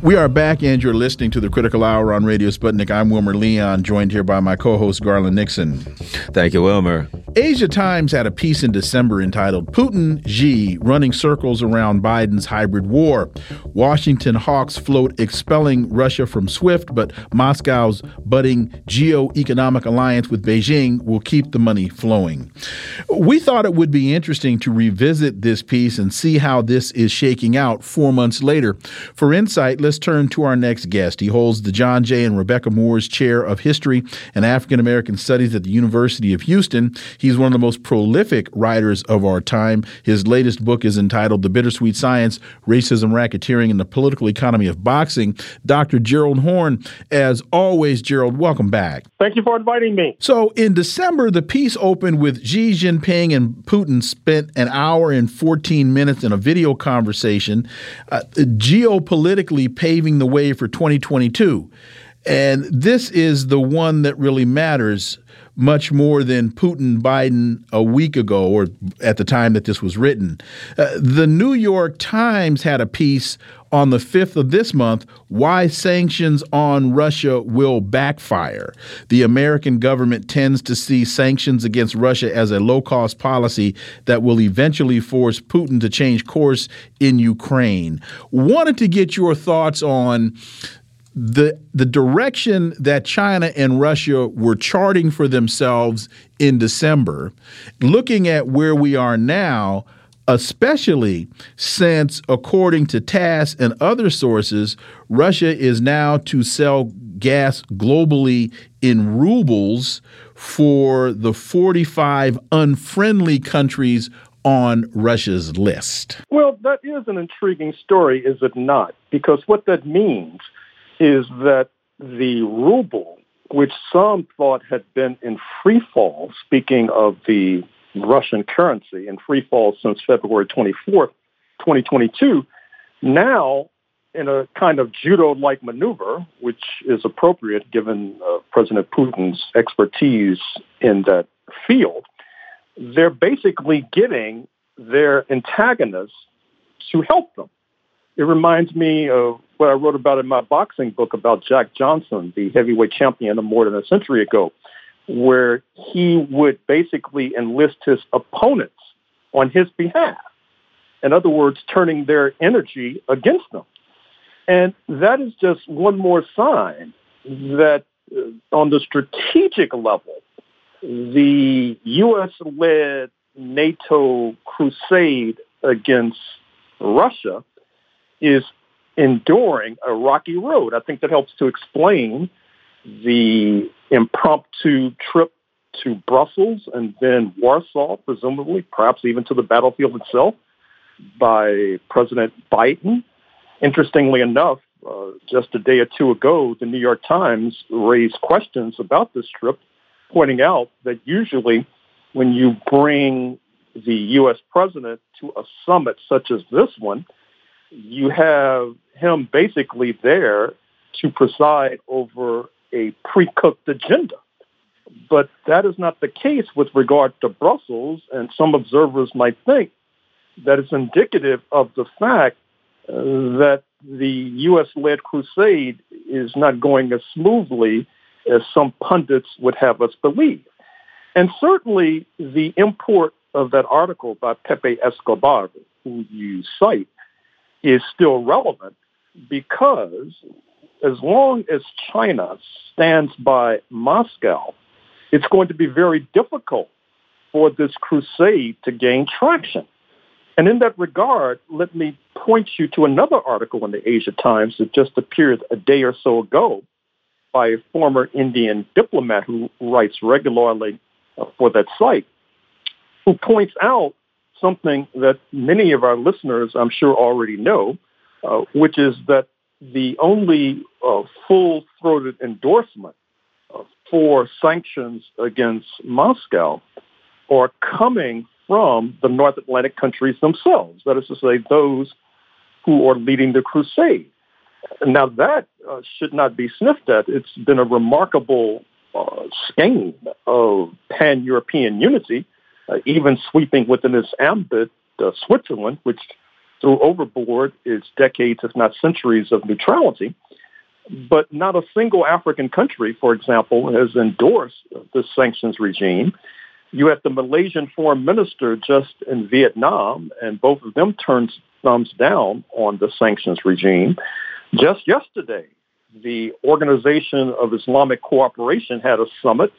We are back, and you're listening to The Critical Hour on Radio Sputnik. I'm Wilmer Leon, joined here by my co-host, Garland Nixon. Thank you, Wilmer. Asia Times had a piece in December entitled, Putin, Xi, Running Circles Around Biden's Hybrid War. Washington hawks float expelling Russia from SWIFT, but Moscow's budding geo-economic alliance with Beijing will keep the money flowing. We thought it would be interesting to revisit this piece and see how this is shaking out four months later. For insight, let's turn to our next guest. He holds the John Jay and Rebecca Moore's Chair of History and African American Studies at the University of Houston. He's one of the most prolific writers of our time. His latest book is entitled The Bittersweet Science, Racism, Racketeering, and the Political Economy of Boxing. Doctor Gerald Horne, as always, Gerald, welcome back. Thank you for inviting me. So in December, the piece opened with Xi Jinping and Putin spent an hour and fourteen minutes in a video conversation, uh, geopolitically paving the way for twenty twenty-two. And this is the one that really matters much more than Putin Biden a week ago or at the time that this was written. Uh, the New York Times had a piece on the fifth of this month, Why Sanctions on Russia Will Backfire. The American government tends to see sanctions against Russia as a low-cost policy that will eventually force Putin to change course in Ukraine. Wanted to get your thoughts on the the direction that China and Russia were charting for themselves in December, looking at where we are now, especially since, according to TASS and other sources, Russia is now to sell gas globally in rubles for the forty-five unfriendly countries on Russia's list. Well, that is an intriguing story, is it not? Because what that means is that the ruble, which some thought had been in free fall, speaking of the Russian currency, in free fall since February twenty-fourth, twenty twenty-two, now in a kind of judo-like maneuver, which is appropriate given uh, President Putin's expertise in that field, they're basically getting their antagonists to help them. It reminds me of what I wrote about in my boxing book about Jack Johnson, the heavyweight champion of more than a century ago, where he would basically enlist his opponents on his behalf. In other words, turning their energy against them. And that is just one more sign that uh, on the strategic level, the U S-led NATO crusade against Russia is enduring a rocky road. I think that helps to explain the impromptu trip to Brussels and then Warsaw, presumably, perhaps even to the battlefield itself, by President Biden. Interestingly enough, uh, just a day or two ago, the New York Times raised questions about this trip, pointing out that usually when you bring the U S president to a summit such as this one, you have him basically there to preside over a pre-cooked agenda. But that is not the case with regard to Brussels, and some observers might think that it's indicative of the fact uh, that the U S-led crusade is not going as smoothly as some pundits would have us believe. And certainly the import of that article by Pepe Escobar, who you cite, is still relevant because as long as China stands by Moscow, it's going to be very difficult for this crusade to gain traction. And in that regard, let me point you to another article in the Asia Times that just appeared a day or so ago by a former Indian diplomat who writes regularly for that site, who points out something that many of our listeners, I'm sure, already know, uh, which is that the only uh, full-throated endorsement uh, for sanctions against Moscow are coming from the North Atlantic countries themselves, that is to say, those who are leading the crusade. Now, that uh, should not be sniffed at. It's been a remarkable uh, skein of pan-European unity, uh, even sweeping within its ambit uh, Switzerland, which threw overboard its decades, if not centuries, of neutrality. But not a single African country, for example, has endorsed this sanctions regime. You have the Malaysian foreign minister just in Vietnam, and both of them turned thumbs down on the sanctions regime. Just yesterday, the Organization of Islamic Cooperation had a summit,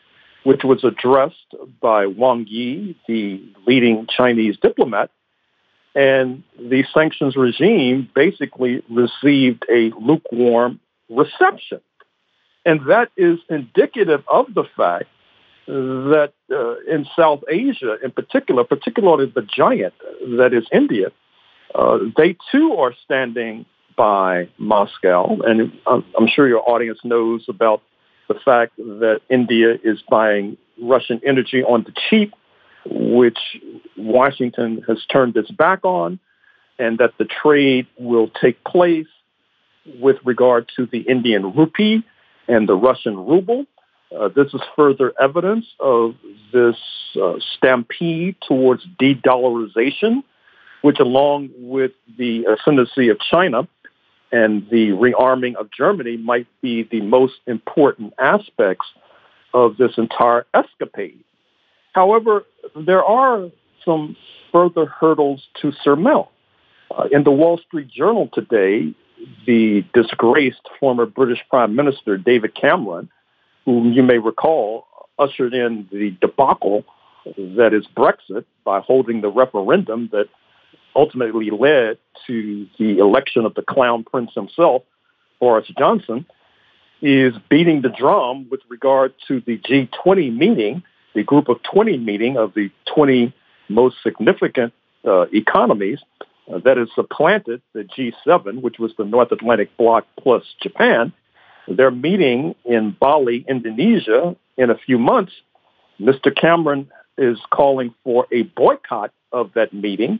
which was addressed by Wang Yi, the leading Chinese diplomat, and the sanctions regime basically received a lukewarm reception. And that is indicative of the fact that uh, in South Asia in particular, particularly the giant that is India, uh, they too are standing by Moscow. And I'm, I'm sure your audience knows about the fact that India is buying Russian energy on the cheap, which Washington has turned its back on, and that the trade will take place with regard to the Indian rupee and the Russian ruble. Uh, this is further evidence of this uh, stampede towards de-dollarization, which along with the ascendancy of China and the rearming of Germany might be the most important aspects of this entire escapade. However, there are some further hurdles to surmount. Uh, in the Wall Street Journal today, the disgraced former British Prime Minister David Cameron, whom you may recall, ushered in the debacle that is Brexit by holding the referendum that ultimately led to the election of the clown prince himself, Boris Johnson, is beating the drum with regard to the G twenty meeting, the group of twenty meeting of the twenty most significant uh, economies uh, that has supplanted the G seven, which was the North Atlantic bloc plus Japan. They're meeting in Bali, Indonesia, in a few months. Mister Cameron is calling for a boycott of that meeting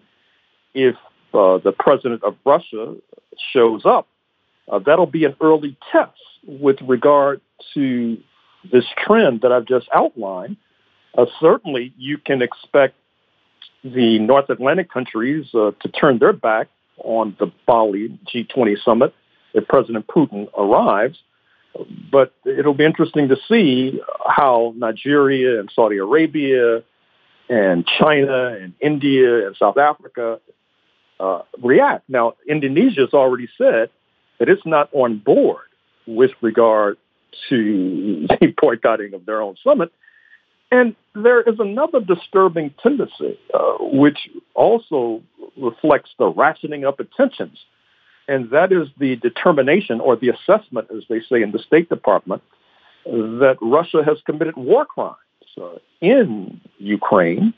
if uh, the president of Russia shows up. Uh, that'll be an early test with regard to this trend that I've just outlined. Uh, certainly, you can expect the North Atlantic countries uh, to turn their back on the Bali G twenty summit if President Putin arrives. But it'll be interesting to see how Nigeria and Saudi Arabia and China and India and South Africa uh, react. Now, Indonesia has already said that it's not on board with regard to the boycotting of their own summit. And there is another disturbing tendency, uh, which also reflects the ratcheting up of tensions. And that is the determination or the assessment, as they say in the State Department, that Russia has committed war crimes. uh, in Ukraine.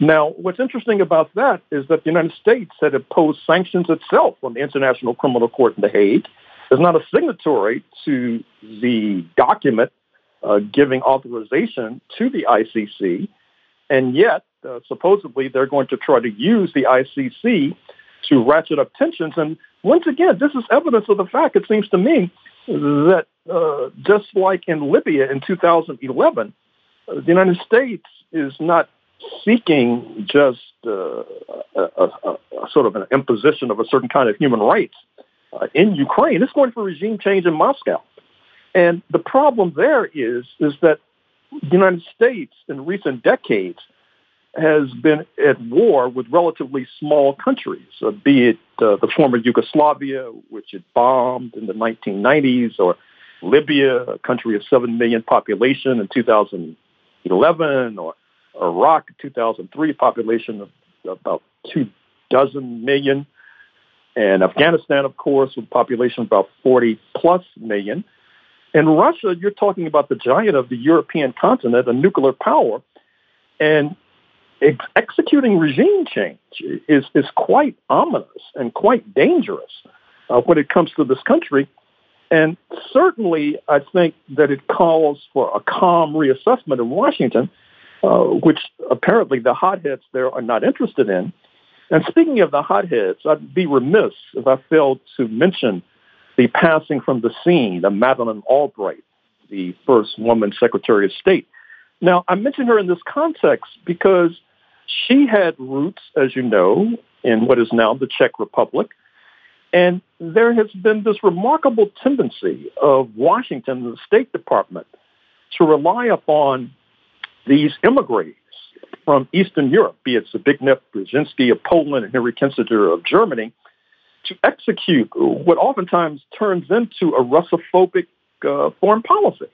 Now, what's interesting about that is that the United States had imposed sanctions itself on the International Criminal Court in The Hague. Is not a signatory to the document uh, giving authorization to the I C C, and yet uh, supposedly they're going to try to use the I C C to ratchet up tensions. And once again, this is evidence of the fact, it seems to me, that uh, just like in Libya in two thousand eleven, uh, the United States is not seeking just uh, a, a, a sort of an imposition of a certain kind of human rights. Uh, in Ukraine, it's going for regime change in Moscow. And the problem there is, is that the United States in recent decades has been at war with relatively small countries, uh, be it uh, the former Yugoslavia, which it bombed in the nineteen nineties, or Libya, a country of seven million population in two thousand eleven, or Iraq, two thousand three, population of about two dozen million. And Afghanistan, of course, with a population of about forty plus million. And Russia, you're talking about the giant of the European continent, a nuclear power. And ex- executing regime change is, is quite ominous and quite dangerous uh, when it comes to this country. And certainly, I think that it calls for a calm reassessment in Washington, uh, which apparently the hotheads there are not interested in. And speaking of the hotheads, I'd be remiss if I failed to mention the passing from the scene of Madeleine Albright, the first woman Secretary of State. Now, I mention her in this context because she had roots, as you know, in what is now the Czech Republic. And there has been this remarkable tendency of Washington and the State Department to rely upon these immigrants from Eastern Europe, be it Zbigniew Brzezinski of Poland and Henry Kissinger of Germany, to execute what oftentimes turns into a Russophobic uh, foreign policy.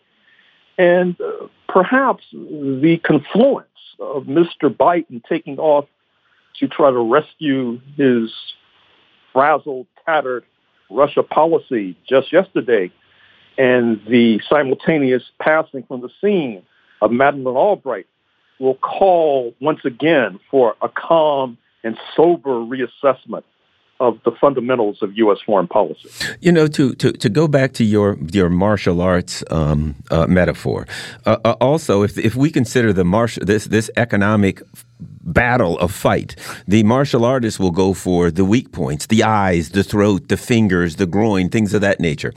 And uh, perhaps the confluence of Mister Biden taking off to try to rescue his frazzled, tattered Russia policy just yesterday, and the simultaneous passing from the scene of Madeleine Albright, will call once again for a calm and sober reassessment of the fundamentals of U S foreign policy. You know, to to, to go back to your your martial arts um, uh, metaphor. Uh, uh, also, if if we consider the martial this this economic battle of fight, the martial artist will go for the weak points: the eyes, the throat, the fingers, the groin, things of that nature.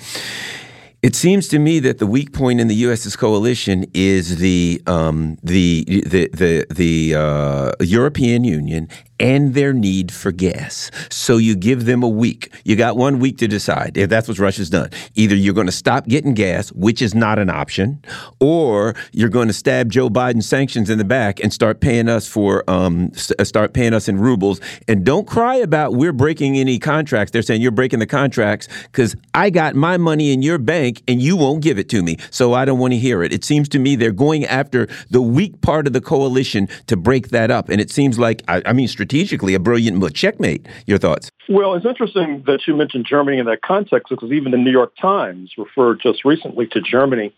It seems to me that the weak point in the U S's coalition is the um, the the the, the uh, European Union and their need for gas. So you give them a week. You got one week to decide. If that's what Russia's done, either you're going to stop getting gas, which is not an option, or you're going to stab Joe Biden's sanctions in the back and start paying us for um, start paying us in rubles. And don't cry about we're breaking any contracts. They're saying you're breaking the contracts because I got my money in your bank, and you won't give it to me, so I don't want to hear it. It seems to me they're going after the weak part of the coalition to break that up, and it seems like, I, I mean, strategically, a brilliant move. Checkmate. Your thoughts? Well, it's interesting that you mentioned Germany in that context, because even the New York Times referred just recently to Germany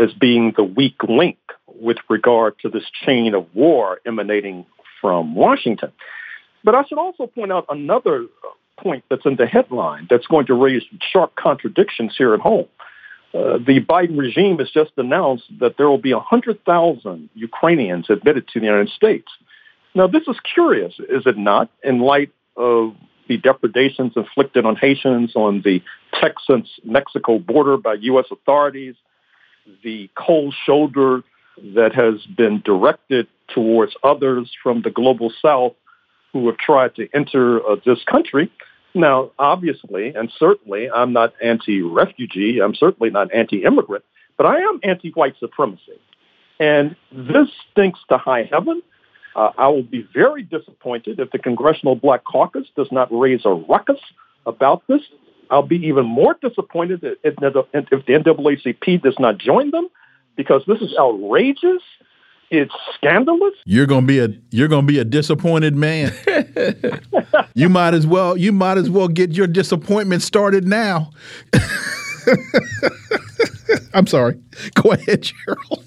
as being the weak link with regard to this chain of war emanating from Washington. But I should also point out another point that's in the headline that's going to raise sharp contradictions here at home. Uh, the Biden regime has just announced that there will be one hundred thousand Ukrainians admitted to the United States. Now, this is curious, is it not, in light of the depredations inflicted on Haitians on the Texas-Mexico border by U S authorities, the cold shoulder that has been directed towards others from the global south who have tried to enter uh, this country. Now, obviously, and certainly, I'm not anti-refugee. I'm certainly not anti-immigrant, but I am anti-white supremacy. And this stinks to high heaven. Uh, I will be very disappointed if the Congressional Black Caucus does not raise a ruckus about this. I'll be even more disappointed if, if the N double A C P does not join them, because this is outrageous. It's scandalous. You're gonna be a you're gonna be a disappointed man. You might as well you might as well get your disappointment started now. I'm sorry. Go ahead, Gerald.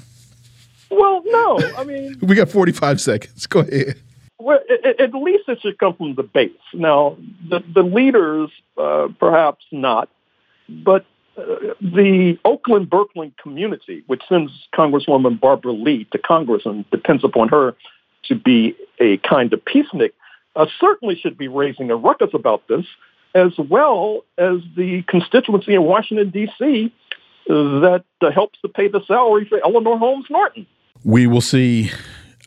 Well, no. I mean, we got forty-five seconds. Go ahead. Well, it, at least it should come from the base. Now, the, the leaders, uh, perhaps not, but uh, the Oakland Berkland community, which sends Congresswoman Barbara Lee to Congress and depends upon her to be a kind of peacenik, uh, certainly should be raising a ruckus about this, as well as the constituency in Washington, D C, that uh, helps to pay the salary for Eleanor Holmes Norton. We will see.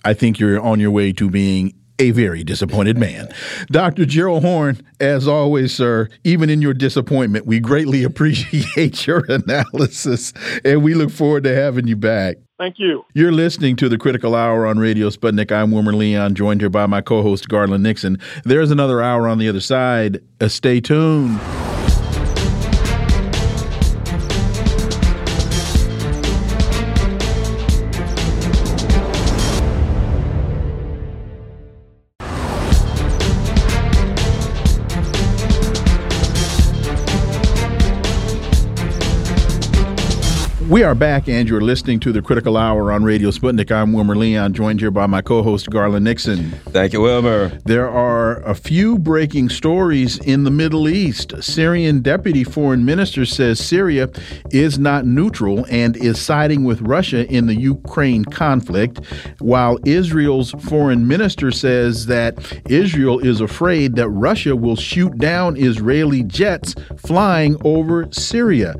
I think you're on your way to being a very disappointed man. Doctor Gerald Horne, as always, sir, even in your disappointment, we greatly appreciate your analysis, and we look forward to having you back. Thank you. You're listening to The Critical Hour on Radio Sputnik. I'm Wilmer Leon, joined here by my co-host, Garland Nixon. There's another hour on the other side. Uh, stay tuned. We are back, and you're listening to The Critical Hour on Radio Sputnik. I'm Wilmer Leon, joined here by my co-host, Garland Nixon. Thank you, Wilmer. There are a few breaking stories in the Middle East. Syrian deputy foreign minister says Syria is not neutral and is siding with Russia in the Ukraine conflict, while Israel's foreign minister says that Israel is afraid that Russia will shoot down Israeli jets flying over Syria.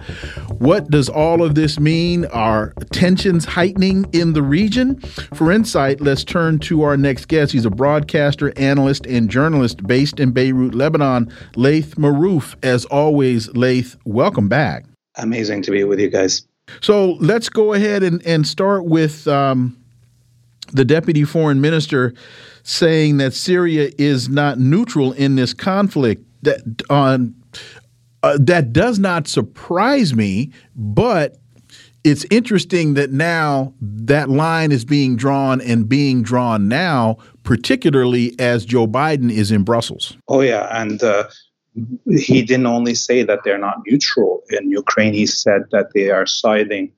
What does all of this mean? mean? Are tensions heightening in the region? For insight, let's turn to our next guest. He's a broadcaster, analyst, and journalist based in Beirut, Lebanon, Laith Marouf. As always, Laith, welcome back. Amazing to be with you guys. So let's go ahead and, and start with um, the deputy foreign minister saying that Syria is not neutral in this conflict. That, on, uh, that does not surprise me, but it's interesting that now that line is being drawn and being drawn now, particularly as Joe Biden is in Brussels. Oh, yeah. And uh, he didn't only say that they're not neutral in Ukraine. He said that they are siding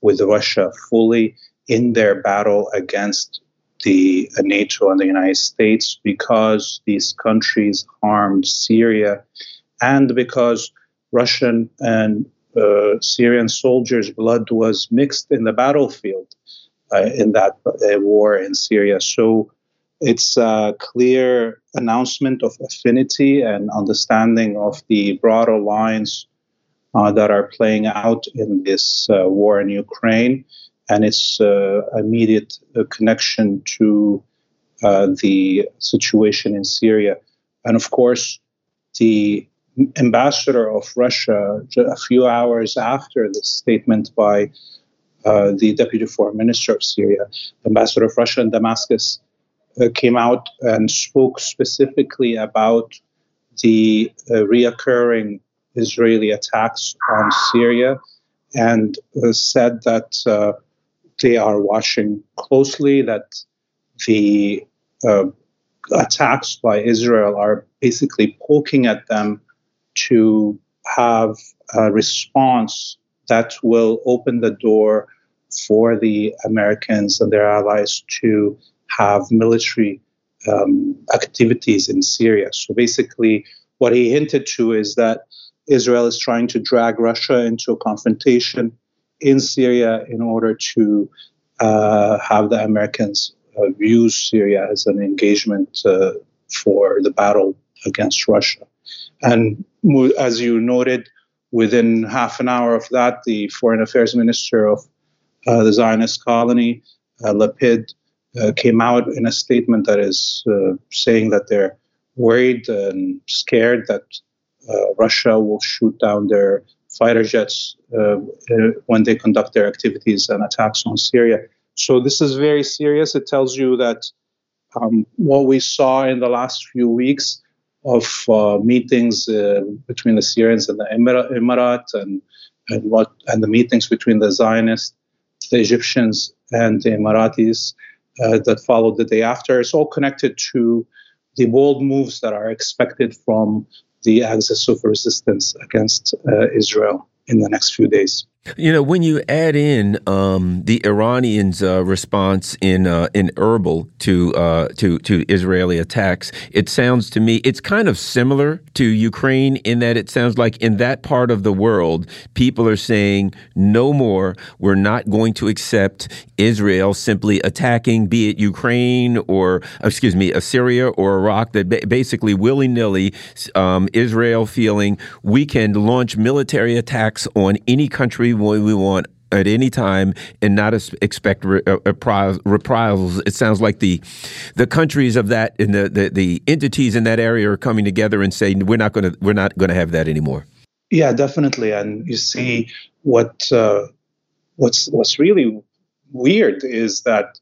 with Russia fully in their battle against the uh, NATO and the United States, because these countries harmed Syria and because Russian and Uh, Syrian soldiers' blood was mixed in the battlefield uh, in that uh, war in Syria. So it's a clear announcement of affinity and understanding of the broader lines uh, that are playing out in this uh, war in Ukraine and its uh, immediate uh, connection to uh, the situation in Syria. And of course, the ambassador of Russia, a few hours after the statement by uh, the deputy foreign minister of Syria, the ambassador of Russia in Damascus uh, came out and spoke specifically about the uh, reoccurring Israeli attacks on Syria and uh, said that uh, they are watching closely, that the uh, attacks by Israel are basically poking at them to have a response that will open the door for the Americans and their allies to have military um, activities in Syria. So basically, what he hinted to is that Israel is trying to drag Russia into a confrontation in Syria in order to uh, have the Americans uh, view Syria as an engagement uh, for the battle against Russia. And as you noted, within half an hour of that, the foreign affairs minister of uh, the Zionist colony, uh, Lapid, uh, came out in a statement that is uh, saying that they're worried and scared that uh, Russia will shoot down their fighter jets uh, when they conduct their activities and attacks on Syria. So this is very serious. It tells you that um, what we saw in the last few weeks of uh, meetings uh, between the Syrians and the Emir- Emirat and, and what and the meetings between the Zionists, the Egyptians, and the Emiratis uh, that followed the day after. It's all connected to the bold moves that are expected from the axis of resistance against uh, Israel in the next few days. You know, when you add in um, the Iranians' uh, response in uh, in Erbil to uh, to to Israeli attacks, it sounds to me it's kind of similar to Ukraine in that it sounds like in that part of the world, people are saying no more. We're not going to accept Israel simply attacking, be it Ukraine or excuse me, Syria or Iraq. That ba- basically willy nilly, um, Israel feeling we can launch military attacks on any country what we want at any time and not expect re- repris- reprisals. It sounds like the the countries of that and the, the, the entities in that area are coming together and saying we're not going to we're not going to have that anymore. Yeah, definitely. And you see what uh, what's what's really weird is that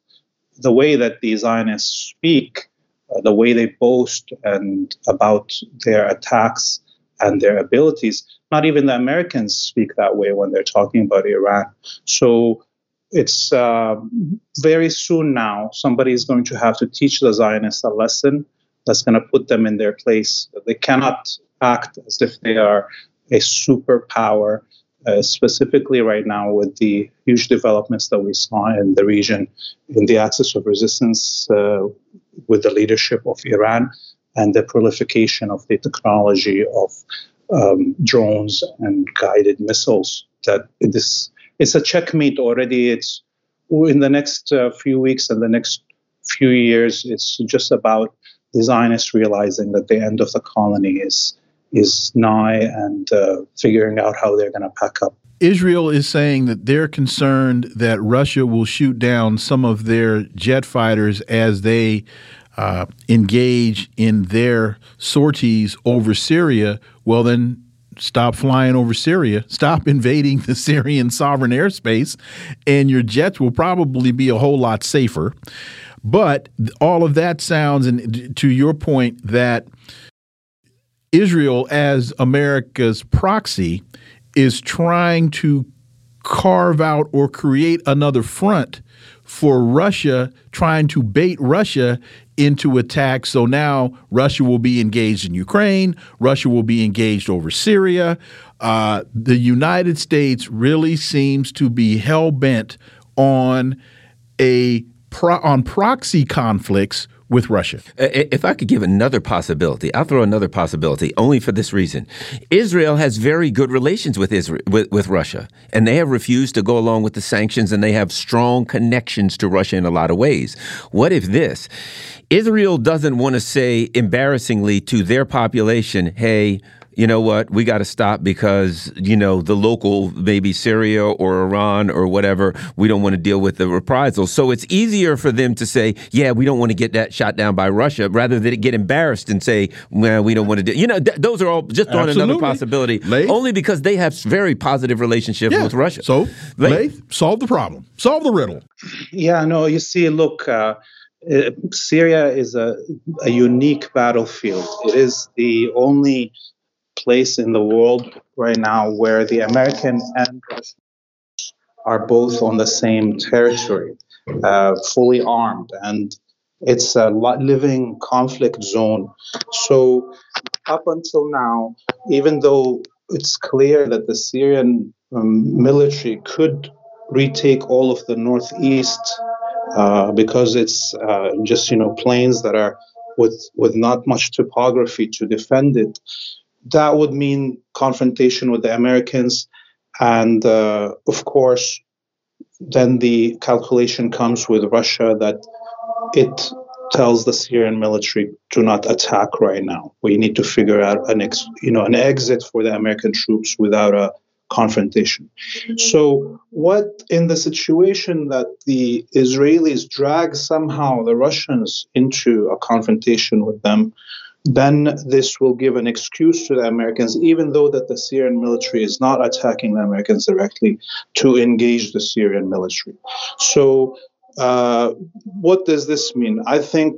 the way that the Zionists speak, uh, the way they boast and about their attacks and their abilities. Not even the Americans speak that way when they're talking about Iran. So it's uh, very soon now, somebody is going to have to teach the Zionists a lesson that's going to put them in their place. They cannot act as if they are a superpower, uh, specifically right now with the huge developments that we saw in the region, in the axis of resistance uh, with the leadership of Iran and the proliferation of the technology of um, drones and guided missiles. That this it's a checkmate already. It's in the next uh, few weeks and the next few years. It's just about the Zionists realizing that the end of the colony is is nigh and uh, figuring out how they're going to pack up. Israel is saying that they're concerned that Russia will shoot down some of their jet fighters as they Uh, engage in their sorties over Syria, well then stop flying over Syria, stop invading the Syrian sovereign airspace, and your jets will probably be a whole lot safer. But all of that sounds, and to your point, that Israel as America's proxy is trying to carve out or create another front for Russia, trying to bait Russia into attack. So now Russia will be engaged in Ukraine. Russia will be engaged over Syria. Uh, the United States really seems to be hell-bent on a pro- on proxy conflicts with Russia. If I could give another possibility, I'll throw another possibility only for this reason. Israel has very good relations with Israel, with, with Russia, and they have refused to go along with the sanctions, and they have strong connections to Russia in a lot of ways. What if this? Israel doesn't want to say embarrassingly to their population, hey, you know what, we got to stop because, you know, the local, maybe Syria or Iran or whatever, we don't want to deal with the reprisals. So it's easier for them to say, yeah, we don't want to get that shot down by Russia, rather than get embarrassed and say, well, we don't want to do. You know, th- those are all just on another possibility, Laith. Only because they have very positive relationships yeah. with Russia. So, Laith, solve the problem. Solve the riddle. Yeah, no, you see, look, uh, uh, Syria is a, a unique battlefield. It is the only place in the world right now where the American and Russian are both on the same territory, uh, fully armed, and it's a living conflict zone. So up until now, even though it's clear that the Syrian um, military could retake all of the northeast uh, because it's uh, just, you know, plains that are with with not much topography to defend it, that would mean confrontation with the Americans. And, uh, of course, then the calculation comes with Russia that it tells the Syrian military, do not attack right now. We need to figure out an ex- you know, an exit for the American troops without a confrontation. So what in the situation that the Israelis drag somehow the Russians into a confrontation with them, then this will give an excuse to the Americans, even though that the Syrian military is not attacking the Americans directly, to engage the Syrian military. So uh, what does this mean? I think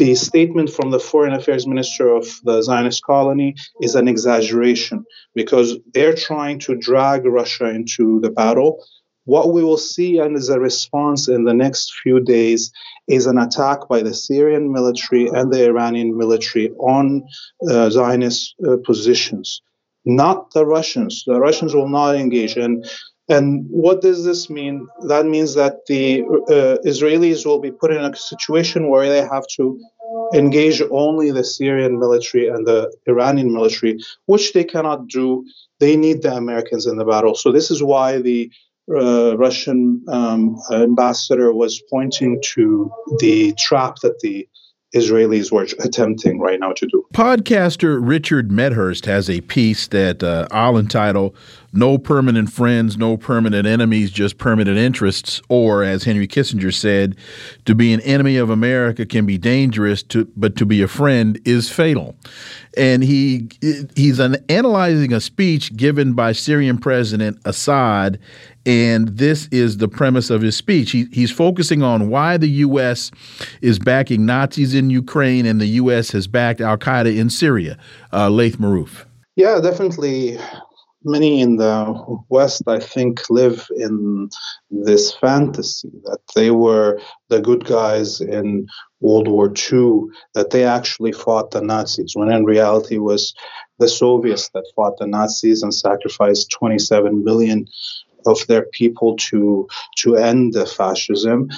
the statement from the Foreign Affairs Minister of the Zionist colony is an exaggeration because they're trying to drag Russia into the battle. What we will see as a response in the next few days is an attack by the Syrian military and the Iranian military on uh, Zionist uh, positions, not the Russians. The Russians will not engage. And And what does this mean? That means that the uh, Israelis will be put in a situation where they have to engage only the Syrian military and the Iranian military, which they cannot do. They need the Americans in the battle. So this is why the uh, Russian um, ambassador was pointing to the trap that the Israelis were attempting right now to do. Podcaster Richard Medhurst has a piece that uh, I'll entitle "No Permanent Friends, No Permanent Enemies, Just Permanent Interests," or, as Henry Kissinger said, "To be an enemy of America can be dangerous, to, but to be a friend is fatal." And he he's an, analyzing a speech given by Syrian President Assad, and this is the premise of his speech. He, he's focusing on why the U S is backing Nazis in Ukraine and the U S has backed al-Qaeda in Syria. Uh, Laith Marouf. Yeah, definitely. Many in the West, I think, live in this fantasy that they were the good guys in World War Two, that they actually fought the Nazis, when in reality it was the Soviets that fought the Nazis and sacrificed twenty-seven million of their people to to end the fascism.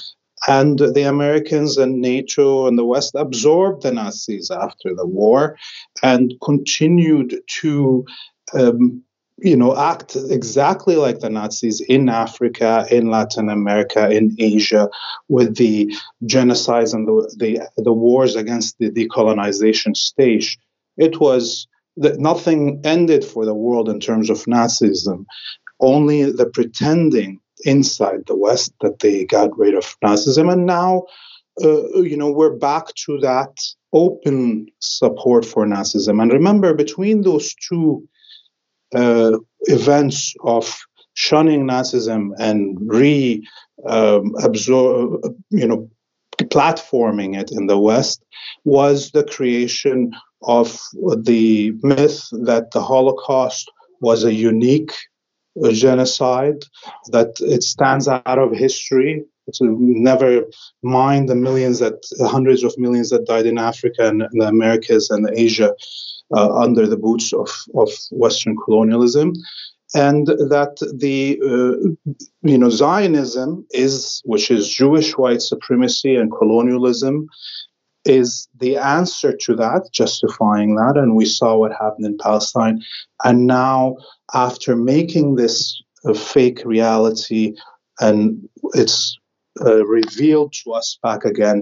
And the Americans and NATO and the West absorbed the Nazis after the war and continued to um, you know, act exactly like the Nazis in Africa, in Latin America, in Asia, with the genocides and the the, the wars against the decolonization stage. It was that nothing ended for the world in terms of Nazism, only the pretending inside the West that they got rid of Nazism. And now, uh, you know, we're back to that open support for Nazism. And remember, between those two Uh, events of shunning Nazism and re um, absor- you know, platforming it in the West was the creation of the myth that the Holocaust was a unique uh, genocide, that it stands out of history. So never mind the millions that, hundreds of millions that died in Africa and the Americas and Asia uh, under the boots of, of Western colonialism, and that the uh, you know Zionism is, which is Jewish white supremacy and colonialism, is the answer to that, justifying that, and we saw what happened in Palestine, and now after making this uh, fake reality, and it's Uh, revealed to us back again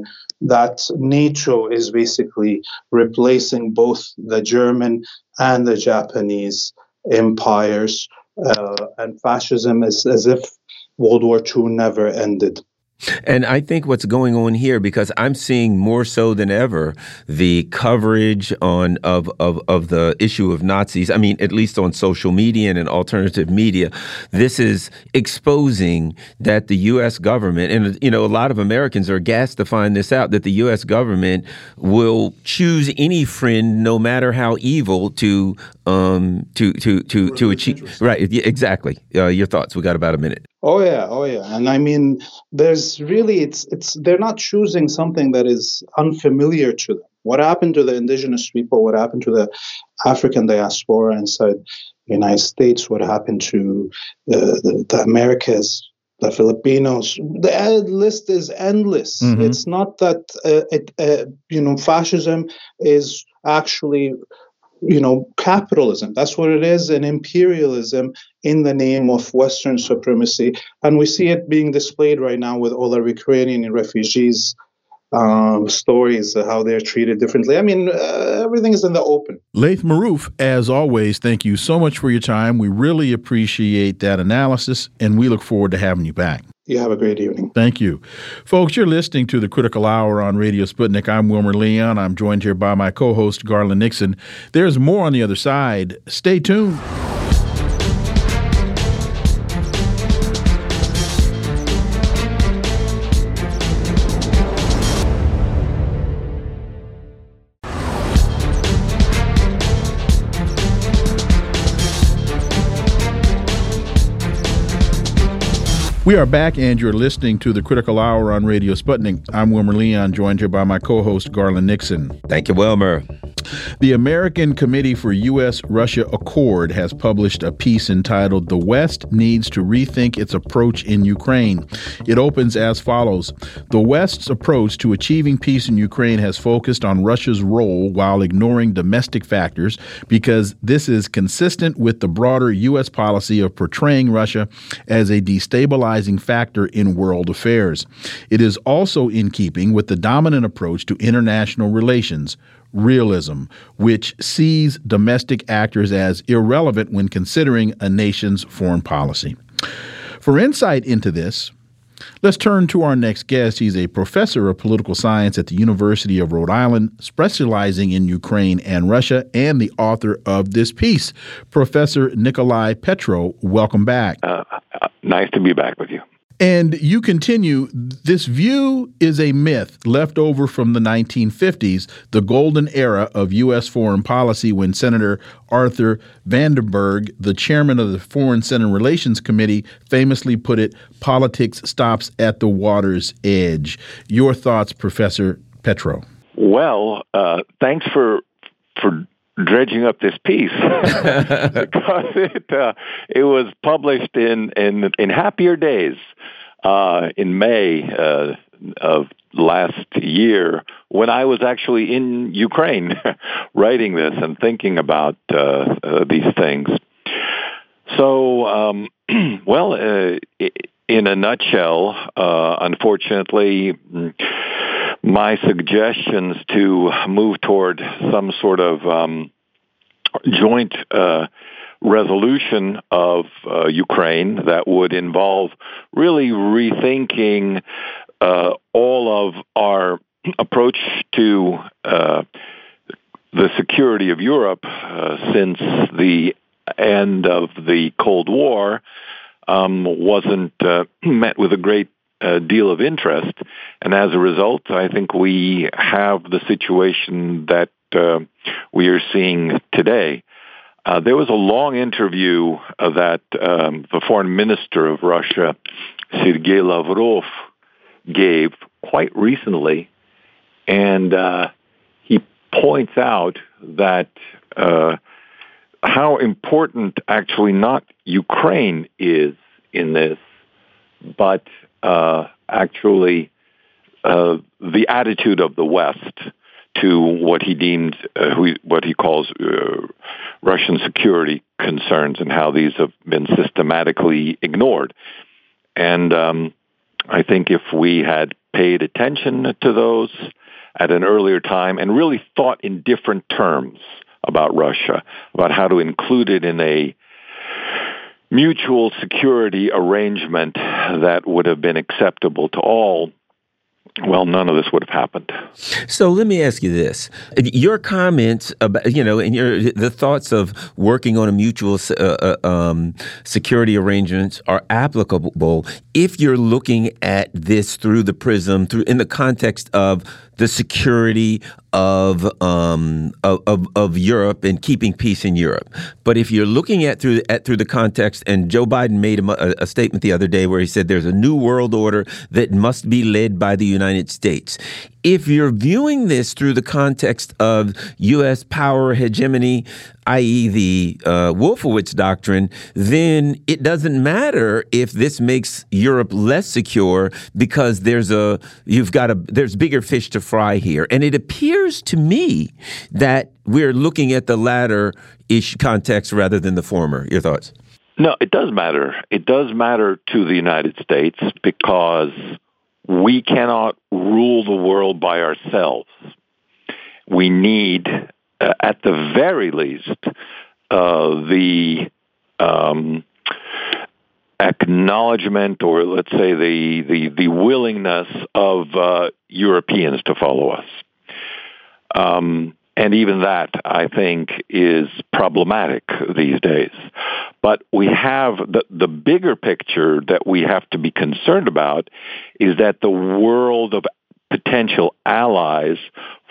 that NATO is basically replacing both the German and the Japanese empires, uh, and fascism is as if World War Two never ended. And I think what's going on here, because I'm seeing more so than ever the coverage on of, of of the issue of Nazis, I mean, at least on social media and in alternative media, this is exposing that the U S government, and, you know, a lot of Americans are aghast to find this out, that the U S government will choose any friend, no matter how evil, to um to to to, to achieve. Right. Exactly. Uh, your thoughts. We got about a minute. Oh, yeah. Oh, yeah. And I mean, there's really it's it's they're not choosing something that is unfamiliar to them. What happened to the indigenous people? What happened to the African diaspora inside the United States? What happened to the, the, the Americas, the Filipinos? The list is endless. Mm-hmm. It's not that, uh, it, uh, you know, fascism is actually, you know, capitalism. That's what it is, an imperialism in the name of Western supremacy. And we see it being displayed right now with all the Ukrainian refugees um, stories, uh, how they're treated differently. I mean, uh, everything is in the open. Laith Marouf, as always, thank you so much for your time. We really appreciate that analysis, and we look forward to having you back. You have a great evening. Thank you. Folks, you're listening to The Critical Hour on Radio Sputnik. I'm Wilmer Leon. I'm joined here by my co-host, Garland Nixon. There's more on the other side. Stay tuned. We are back, and you're listening to The Critical Hour on Radio Sputnik. I'm Wilmer Leon, joined here by my co-host, Garland Nixon. Thank you, Wilmer. The American Committee for U S Russia Accord has published a piece entitled "The West Needs to Rethink Its Approach in Ukraine." It opens as follows. The West's approach to achieving peace in Ukraine has focused on Russia's role while ignoring domestic factors because this is consistent with the broader U S policy of portraying Russia as a destabilizing factor in world affairs. It is also in keeping with the dominant approach to international relations, realism, which sees domestic actors as irrelevant when considering a nation's foreign policy. For insight into this, let's turn to our next guest. He's a professor of political science at the University of Rhode Island, specializing in Ukraine and Russia, and the author of this piece. Professor Nikolai Petro, welcome back. Uh, nice to be back with you. And you continue, this view is a myth left over from the nineteen fifties, the golden era of U S foreign policy when Senator Arthur Vandenberg, the chairman of the Foreign Senate Relations Committee, famously put it, politics stops at the water's edge. Your thoughts, Professor Petro? Well, uh, thanks for for. dredging up this piece because it uh, it was published in in, in happier days uh, in May uh, of last year when I was actually in Ukraine writing this and thinking about uh, uh, these things. So, um, well, uh, in a nutshell, uh, unfortunately, my suggestions to move toward some sort of um, joint uh, resolution of uh, Ukraine that would involve really rethinking uh, all of our approach to uh, the security of Europe uh, since the end of the Cold War um, wasn't uh, met with a great A deal of interest, and as a result, I think we have the situation that uh, we are seeing today. Uh, there was a long interview that um, the foreign minister of Russia, Sergei Lavrov, gave quite recently, and uh, he points out that uh, how important actually not Ukraine is in this, but Uh, actually, uh, the attitude of the West to what he deemed, uh, who, what he calls uh, Russian security concerns, and how these have been systematically ignored. And um, I think if we had paid attention to those at an earlier time and really thought in different terms about Russia, about how to include it in a mutual security arrangement that would have been acceptable to all, well, none of this would have happened. So let me ask you this. Your comments about, you know, and your the thoughts of working on a mutual uh, um, security arrangements are applicable if you're looking at this through the prism, through in the context of the security of, um, of of of Europe and keeping peace in Europe. But if you're looking at through at through the context, and Joe Biden made a, a statement the other day where he said there's a new world order that must be led by the United States. If you're viewing this through the context of U S power hegemony, that is the uh, Wolfowitz doctrine, then it doesn't matter if this makes Europe less secure because there's a you've got a there's bigger fish to fry here. And it appears to me that we're looking at the latter ish context rather than the former. Your thoughts? No, it does matter. It does matter to the United States because we cannot rule the world by ourselves. We need, uh, at the very least, uh, the um, acknowledgement, or let's say the, the, the willingness of uh, Europeans to follow us. Um, and even that, I think, is problematic these days. But we have the, the bigger picture that we have to be concerned about is that the world of potential allies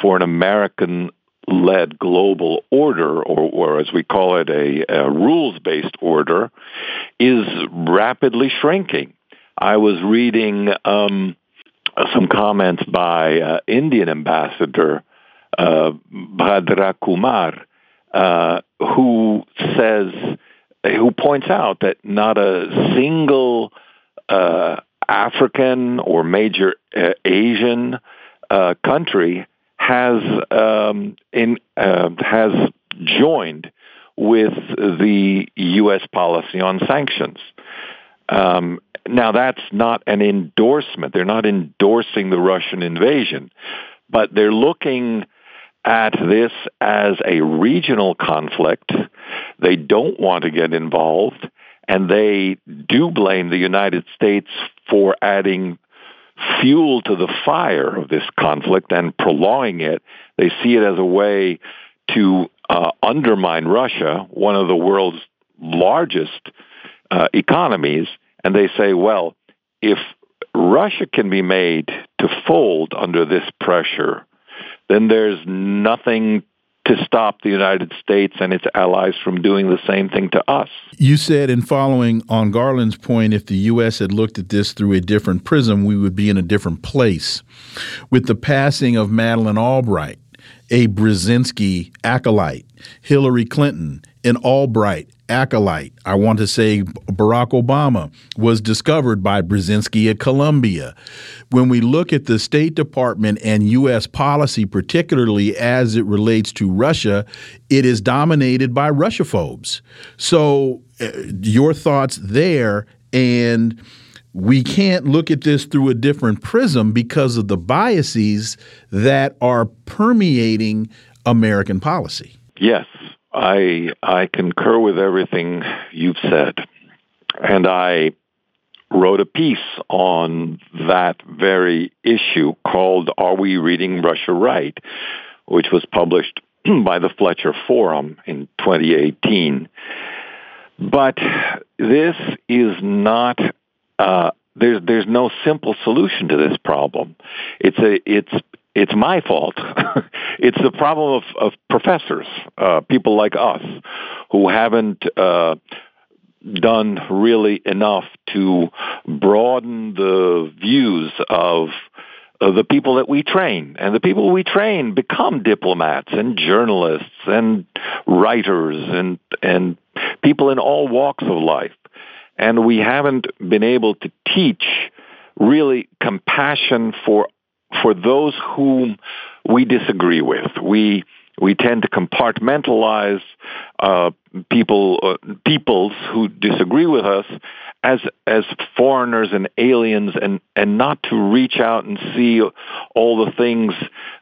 for an American-led global order, or, or as we call it, a, a rules-based order, is rapidly shrinking. I was reading um, some comments by uh, Indian ambassador uh, Bhadra Kumar, uh, who says, who points out that not a single uh, African or major uh, Asian uh, country has um, in uh, has joined with the U S policy on sanctions. Um, now, that's not an endorsement. They're not endorsing the Russian invasion, but they're looking at this as a regional conflict. They don't want to get involved, and they do blame the United States for adding fuel to the fire of this conflict and prolonging it. They see it as a way to uh, undermine Russia, one of the world's largest uh, economies. And they say, well, if Russia can be made to fold under this pressure, then there's nothing to stop the United States and its allies from doing the same thing to us. You said, in following on Garland's point, if the U S had looked at this through a different prism, we would be in a different place. With the passing of Madeleine Albright, a Brzezinski acolyte, Hillary Clinton, an Albright acolyte, I want to say Barack Obama was discovered by Brzezinski at Columbia. When we look at the State Department and U S policy, particularly as it relates to Russia, it is dominated by Russophobes. So uh, your thoughts there, and we can't look at this through a different prism because of the biases that are permeating American policy. Yes, I I concur with everything you've said. And I wrote a piece on that very issue called Are We Reading Russia Right?, which was published by the Fletcher Forum in twenty eighteen. But this is not... Uh, there's there's no simple solution to this problem. It's a it's it's my fault. It's the problem of, of professors, uh, people like us, who haven't uh, done really enough to broaden the views of uh, the people that we train, and the people we train become diplomats and journalists and writers and and people in all walks of life. And we haven't been able to teach really compassion for for those whom we disagree with. We we tend to compartmentalize uh, people uh, peoples who disagree with us as as foreigners and aliens, and and not to reach out and see all the things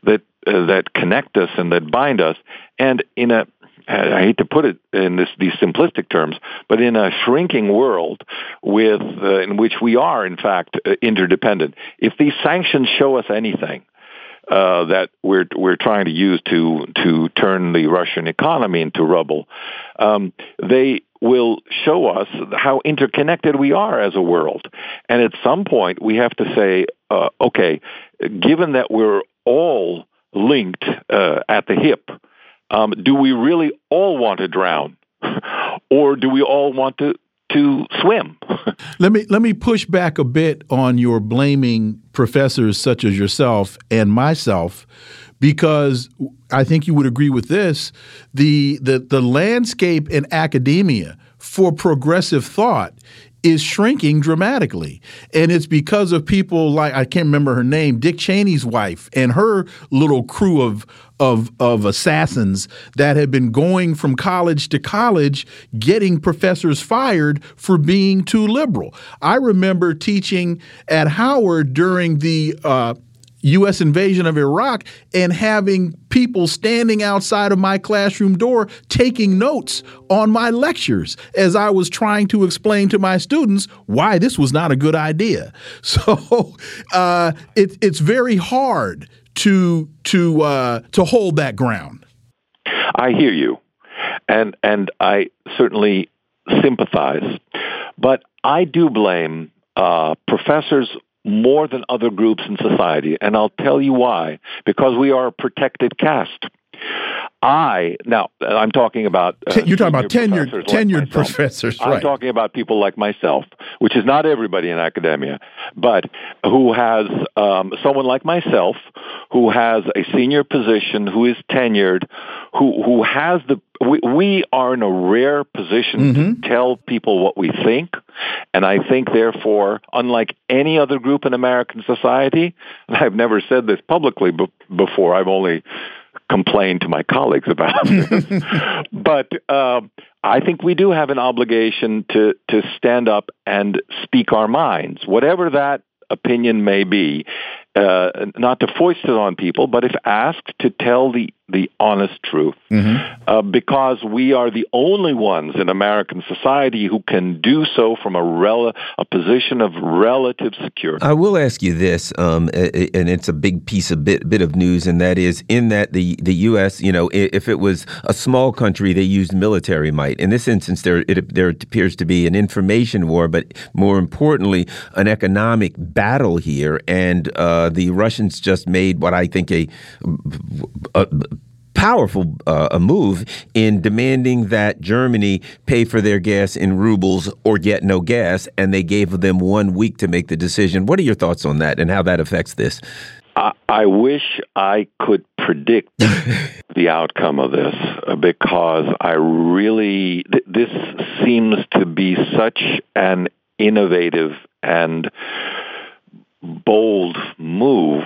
that uh, that connect us and that bind us. And in a I hate to put it in this, these simplistic terms, but in a shrinking world with uh, in which we are, in fact, uh, interdependent. If these sanctions show us anything uh, that we're we're trying to use to to turn the Russian economy into rubble, um, they will show us how interconnected we are as a world. And at some point, we have to say, uh, okay, given that we're all linked uh, at the hip, Um, do we really all want to drown, or do we all want to, to swim? let me let me push back a bit on your blaming professors such as yourself and myself, because I think you would agree with this. The the, the landscape in academia for progressive thought is shrinking dramatically. And it's because of people like, I can't remember her name, Dick Cheney's wife and her little crew of of of assassins that have been going from college to college, getting professors fired for being too liberal. I remember teaching at Howard during the uh, U S invasion of Iraq and having people standing outside of my classroom door taking notes on my lectures as I was trying to explain to my students why this was not a good idea. So uh, it, it's very hard to to uh, to hold that ground. I hear you, and and I certainly sympathize, but I do blame uh, professors more than other groups in society. And I'll tell you why. Because we are a protected caste. I now I'm talking about uh, you're talking about tenured professors tenured like professors. Right. I'm talking about people like myself, which is not everybody in academia, but who has um, someone like myself who has a senior position, who is tenured, who who has the. We, we are in a rare position mm-hmm. to tell people what we think, and I think, therefore, unlike any other group in American society, and I've never said this publicly be- before. I've only complained to my colleagues about this, but uh, I think we do have an obligation to to stand up and speak our minds, whatever that opinion may be, uh, not to foist it on people, but if asked, to tell the the honest truth, mm-hmm. uh, because we are the only ones in American society who can do so from a rel- a position of relative security. I will ask you this, um, and it's a big piece, a bit bit of news, and that is in that the, the U S, you know, if it was a small country, they used military might. In this instance, there it, there appears to be an information war, but more importantly, an economic battle here, and uh, the Russians just made what I think a, a, a powerful uh, move in demanding that Germany pay for their gas in rubles or get no gas, and they gave them one week to make the decision. What are your thoughts on that and how that affects this? I, I wish I could predict the outcome of this because I really, th- this seems to be such an innovative and bold move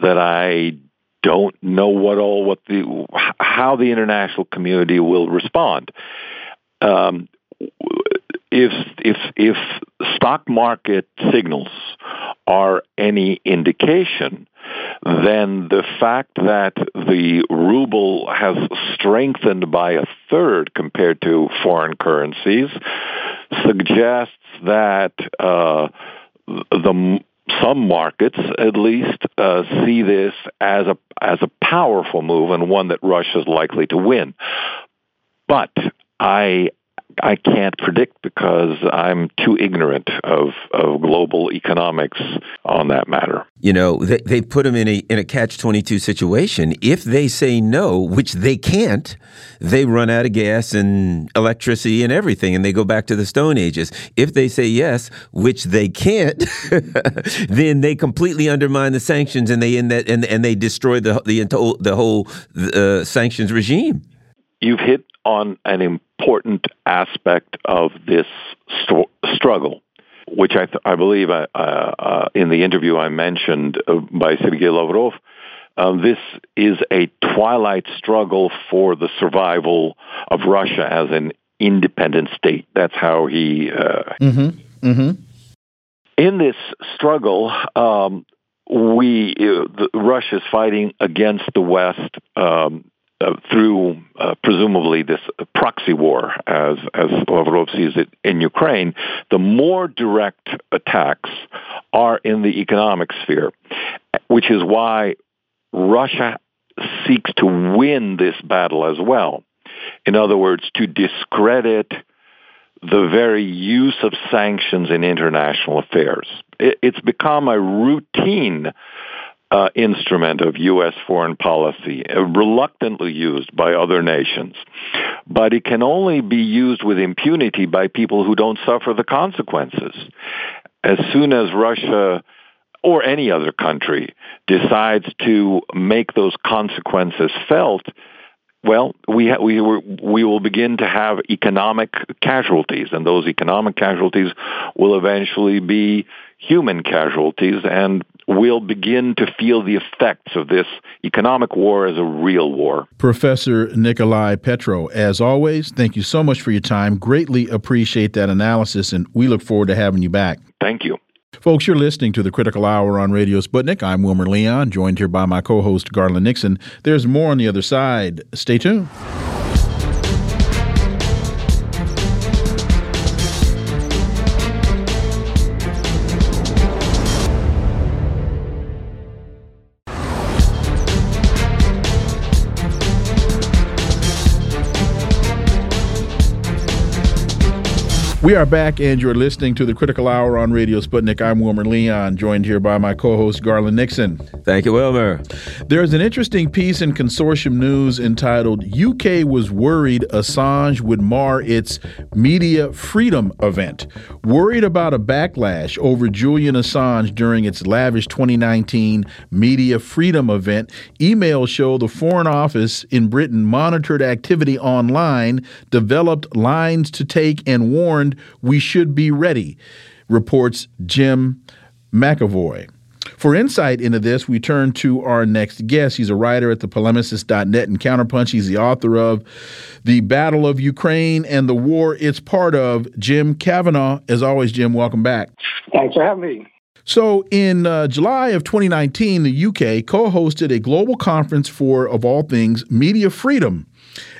that I don't know what all what the how the international community will respond. Um, if if if stock market signals are any indication, then the fact that the ruble has strengthened by a third compared to foreign currencies suggests that uh, the Some markets, at least, uh, see this as a as a powerful move and one that Russia is likely to win. But I I can't predict because I'm too ignorant of, of global economics on that matter. You know, they, they put them in a in a catch twenty-two situation. If they say no, which they can't, they run out of gas and electricity and everything, and they go back to the Stone Ages. If they say yes, which they can't, then they completely undermine the sanctions and they end that and, and they destroy the the, the whole uh, sanctions regime. You've hit on an important aspect of this st- struggle, which I, th- I believe I, uh, uh, in the interview I mentioned uh, by Sergei Lavrov, uh, this is a twilight struggle for the survival of Russia as an independent state. That's how he... Uh, mm-hmm. Mm-hmm. In this struggle, um, we uh, the, Russia is fighting against the West um Uh, through uh, presumably this proxy war, as, as Lavrov sees it, in Ukraine. The more direct attacks are in the economic sphere, which is why Russia seeks to win this battle as well. In other words, to discredit the very use of sanctions in international affairs. It, it's become a routine Uh, instrument of U S foreign policy, uh, reluctantly used by other nations. But it can only be used with impunity by people who don't suffer the consequences. As soon as Russia or any other country decides to make those consequences felt, well, we ha- we were, we will begin to have economic casualties, and those economic casualties will eventually be human casualties, and we'll begin to feel the effects of this economic war as a real war. Professor Nikolai Petro, as always, thank you so much for your time. Greatly appreciate that analysis, and we look forward to having you back. Thank you. Folks, you're listening to The Critical Hour on Radio Sputnik. I'm Wilmer Leon, joined here by my co-host, Garland Nixon. There's more on the other side. Stay tuned. We are back, and you're listening to the Critical Hour on Radio Sputnik. I'm Wilmer Leon, joined here by my co-host, Garland Nixon. Thank you, Wilmer. There's an interesting piece in Consortium News entitled, U K was worried Assange would mar its media freedom event. Worried about a backlash over Julian Assange during its lavish twenty nineteen media freedom event, emails show the Foreign Office in Britain monitored activity online, developed lines to take, and warned we should be ready, reports Jim McAvoy. For insight into this, we turn to our next guest. He's a writer at the polemicist dot net and Counterpunch. He's the author of The Battle of Ukraine and the War It's Part of, Jim Kavanaugh. As always, Jim, welcome back. Thanks for having me. So in uh, July of twenty nineteen, the U K co-hosted a global conference for, of all things, media freedom,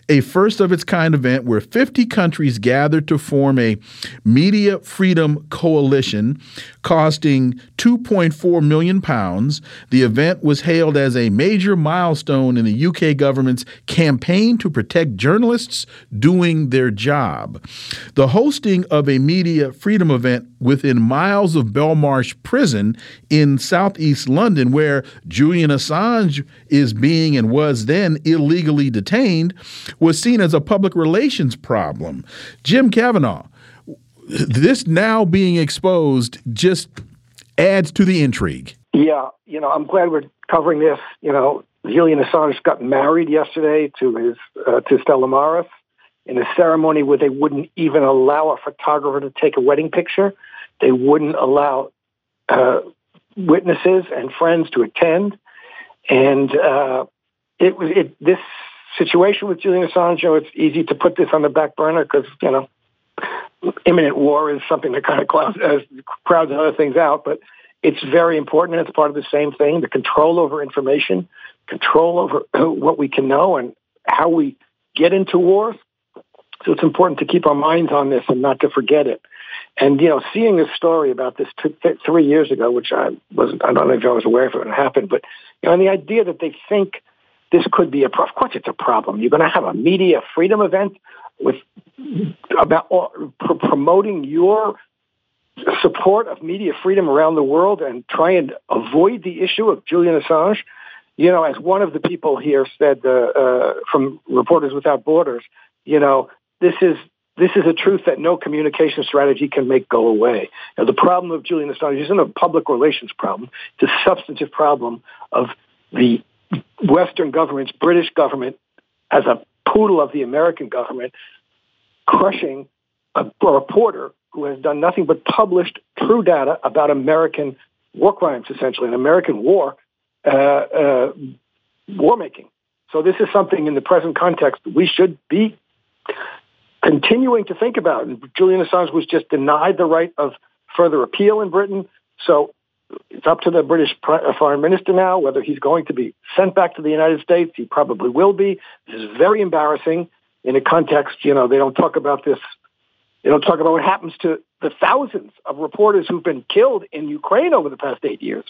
a first-of-its-kind event where fifty countries gathered to form a media freedom coalition costing two point four million pounds. The event was hailed as a major milestone in the U K government's campaign to protect journalists doing their job. The hosting of a media freedom event within miles of Belmarsh Prison in southeast London, where Julian Assange is being and was then illegally detained, was seen as a public relations problem. Jim Kavanaugh, this now being exposed just adds to the intrigue. Yeah, you know, I'm glad we're covering this. You know, Julian Assange got married yesterday to his uh, to Stella Maris in a ceremony where they wouldn't even allow a photographer to take a wedding picture. They wouldn't allow uh, witnesses and friends to attend. And uh, it was it this. situation with Julian Assange, it's easy to put this on the back burner because, you know, imminent war is something that kind of clouds, uh, crowds other things out, but it's very important and it's part of the same thing, the control over information, control over what we can know and how we get into wars. So it's important to keep our minds on this and not to forget it. And, you know, seeing a story about this t- th- three years ago, which I wasn't, I don't know if I was aware of it when it happened, but, you know, and the idea that they think this could be a problem. Of course, it's a problem. You're going to have a media freedom event with about pr- promoting your support of media freedom around the world and try and avoid the issue of Julian Assange. You know, as one of the people here said uh, uh, from Reporters Without Borders, you know, this is this is a truth that no communication strategy can make go away. Now, the problem of Julian Assange isn't a public relations problem. It's a substantive problem of the Western governments, British government, as a poodle of the American government, crushing a, a reporter who has done nothing but published true data about American war crimes, essentially, and American war, uh, uh, war making. So this is something in the present context we should be continuing to think about. And Julian Assange was just denied the right of further appeal in Britain. So it's up to the British foreign minister now whether he's going to be sent back to the United States. He probably will be. This is very embarrassing in a context, you know, they don't talk about this. They don't talk about what happens to the thousands of reporters who've been killed in Ukraine over the past eight years.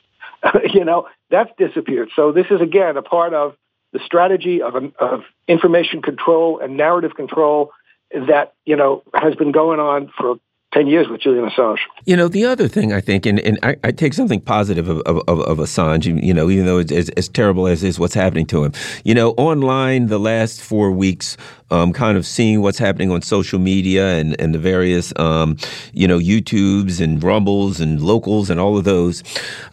You know, that's disappeared. So this is, again, a part of the strategy of, of information control and narrative control that, you know, has been going on for ten years with Julian Assange. You know, the other thing I think, and, and I, I take something positive of, of, of Assange, you, you know, even though it's as, as terrible as is what's happening to him. You know, online the last four weeks, um, kind of seeing what's happening on social media and, and the various, um, you know, YouTubes and Rumbles and Locals and all of those,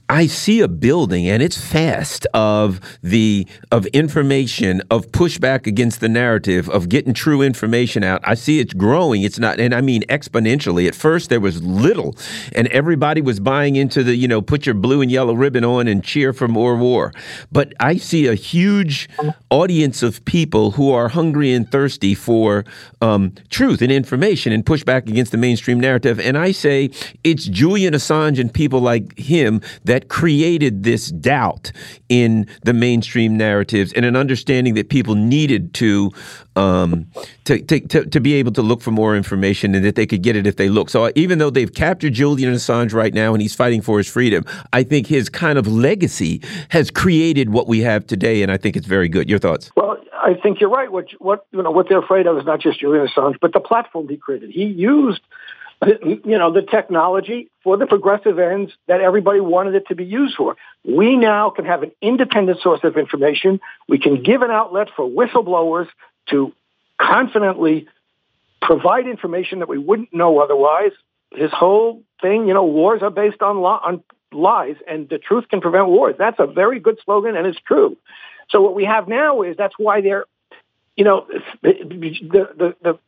I see a building, and it's fast, of the of information, of pushback against the narrative, of getting true information out. I see it's growing. It's not, and I mean exponentially. At first, there was little, and everybody was buying into the, you know, put your blue and yellow ribbon on and cheer for more war. But I see a huge audience of people who are hungry and thirsty for um, truth and information and pushback against the mainstream narrative. And I say it's Julian Assange and people like him that created this doubt in the mainstream narratives and an understanding that people needed to Um, to, to, to, to be able to look for more information and that they could get it if they look. So even though they've captured Julian Assange right now and he's fighting for his freedom, I think his kind of legacy has created what we have today, and I think it's very good. Your thoughts? Well, I think you're right. What, what, you know, what they're afraid of is not just Julian Assange, but the platform he created. He used you know, the technology for the progressive ends that everybody wanted it to be used for. We now can have an independent source of information. We can give an outlet for whistleblowers to confidently provide information that we wouldn't know otherwise. His whole thing, you know, wars are based on, li- on lies, and the truth can prevent wars. That's a very good slogan, and it's true. So what we have now is that's why they're, you know, the the the,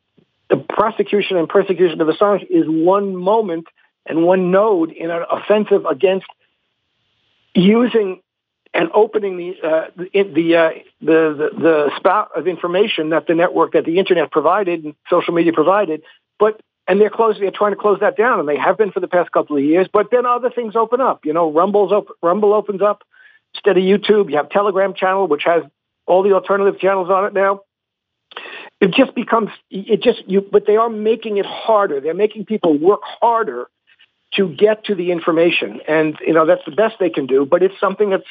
the prosecution and persecution of Assange is one moment and one node in an offensive against using and opening the uh, the, uh, the the the spout of information that the network, that the internet provided and social media provided, but. And they're closing, they're trying to close that down, and they have been for the past couple of years. But then other things open up. You know, Rumble's op- Rumble opens up instead of YouTube. You have Telegram channel, which has all the alternative channels on it now. It just becomes, it just, you, but they are making it harder. They're making people work harder to get to the information. And, you know, that's the best they can do, but it's something that's,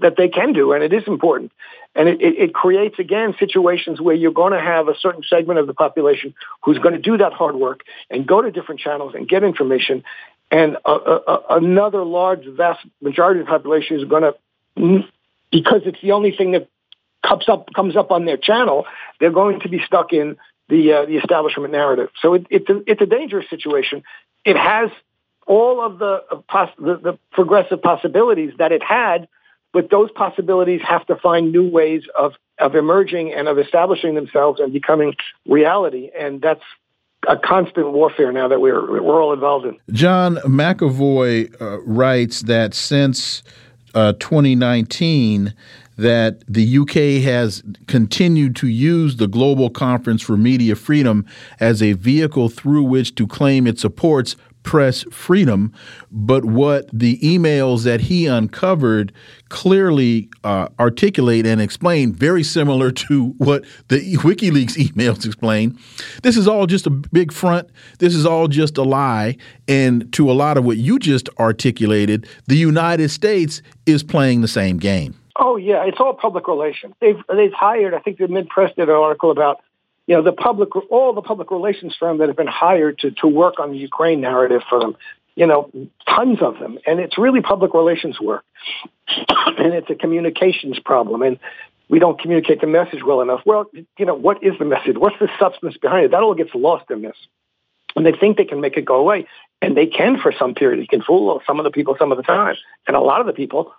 that they can do, and it is important. And it, it, it creates, again, situations where you're going to have a certain segment of the population who's going to do that hard work and go to different channels and get information, and a, a, another large, vast majority of the population is going to, because it's the only thing that comes up, comes up on their channel, they're going to be stuck in the uh, the establishment narrative. So it, it's, a, it's a dangerous situation. It has all of the, uh, pos- the, the progressive possibilities that it had, but those possibilities have to find new ways of, of emerging and of establishing themselves and becoming reality. And that's a constant warfare now that we're we're all involved in. John McAvoy uh, writes that since uh, twenty nineteen, that the U K has continued to use the Global Conference for Media Freedom as a vehicle through which to claim it supports press freedom, but what the emails that he uncovered clearly uh, articulate and explain, very similar to what the WikiLeaks emails explain. This is all just a big front. This is all just a lie. And to a lot of what you just articulated, the United States is playing the same game. Oh, yeah. It's all public relations. They've, they've hired, I think the Mid-Press did an article about, you know, the public, all the public relations firms that have been hired to, to work on the Ukraine narrative for them, you know, tons of them. And it's really public relations work. And it's a communications problem. And we don't communicate the message well enough. Well, you know, what is the message? What's the substance behind it? That all gets lost in this. And they think they can make it go away. And they can for some period. You can fool some of the people some of the time. And a lot of the people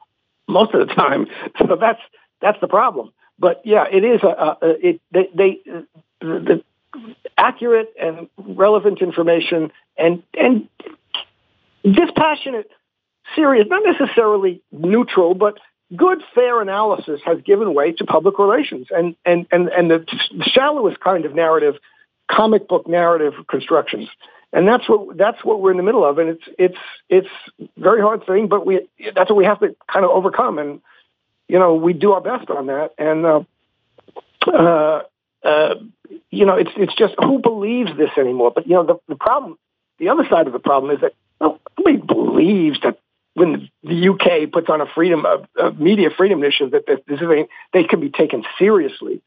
most of the time. So that's that's the problem. But, yeah, it is a, a, it, they, they the accurate and relevant information and and dispassionate, serious, not necessarily neutral, but good, fair analysis has given way to public relations and and and, and the shallowest kind of narrative, comic book narrative constructions. And that's what that's what we're in the middle of, and it's it's it's very hard thing, but we that's what we have to kind of overcome, and you know we do our best on that, and uh, uh, uh, you know it's it's just who believes this anymore? But you know the, the problem, the other side of the problem is that well, nobody believes that when the U K puts on a freedom of, of media freedom issue that this is a, they can be taken seriously.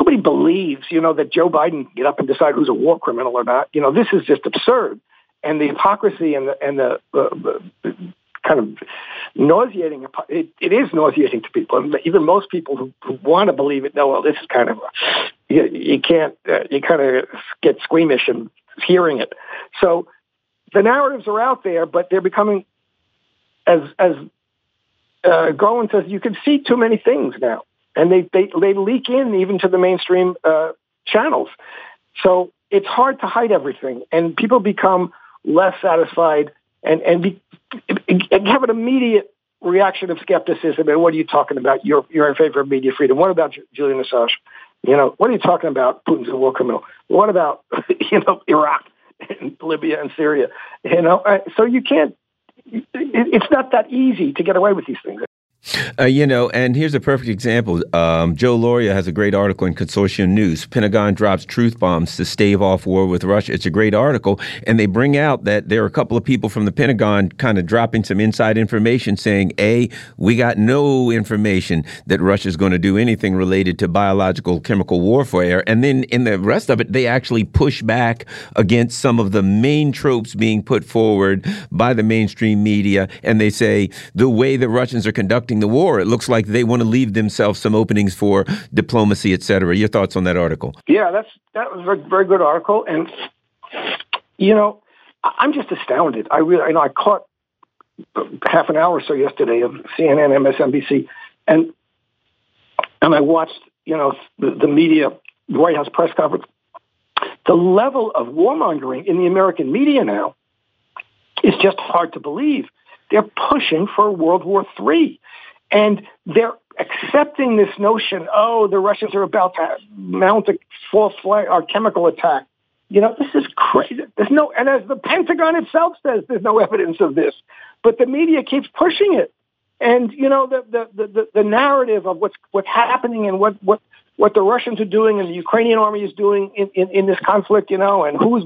Nobody believes, you know, that Joe Biden can get up and decide who's a war criminal or not. You know, this is just absurd. And the hypocrisy and the, and the uh, kind of nauseating, it, it is nauseating to people. And even most people who, who want to believe it know, well, this is kind of, you, you can't, uh, you kind of get squeamish in hearing it. So the narratives are out there, but they're becoming, as, as uh, Garland says, you can see too many things now. And they, they they leak in even to the mainstream uh, channels. So it's hard to hide everything. And people become less satisfied and, and, be, and have an immediate reaction of skepticism. And what are you talking about? You're, you're in favor of media freedom. What about Julian Assange? You know, what are you talking about? Putin's a war criminal. What about, you know, Iraq and Libya and Syria? You know, so you can't, it's not that easy to get away with these things. Uh, you know, and here's a perfect example. Um, Joe Loria has a great article in Consortium News. Pentagon drops truth bombs to stave off war with Russia. It's a great article. And they bring out that there are a couple of people from the Pentagon kind of dropping some inside information saying, A, we got no information that Russia's going to do anything related to biological chemical warfare. And then in the rest of it, they actually push back against some of the main tropes being put forward by the mainstream media. And they say the way the Russians are conducting the war, it looks like they want to leave themselves some openings for diplomacy, et cetera. Your thoughts on that article? Yeah, that's that was a very good article. And, you know, I'm just astounded. I really, you know, I caught half an hour or so yesterday of C N N, M S N B C, and and I watched, you know, the, the media, the White House press conference. The level of warmongering in the American media now is just hard to believe. They're pushing for World War Three. And they're accepting this notion, oh, the Russians are about to mount a full flag or chemical attack. You know, this is crazy. There's no, and as the Pentagon itself says, there's no evidence of this. But the media keeps pushing it. And, you know, the the the, the narrative of what's what's happening and what, what, what the Russians are doing and the Ukrainian army is doing in, in, in this conflict, you know, and who's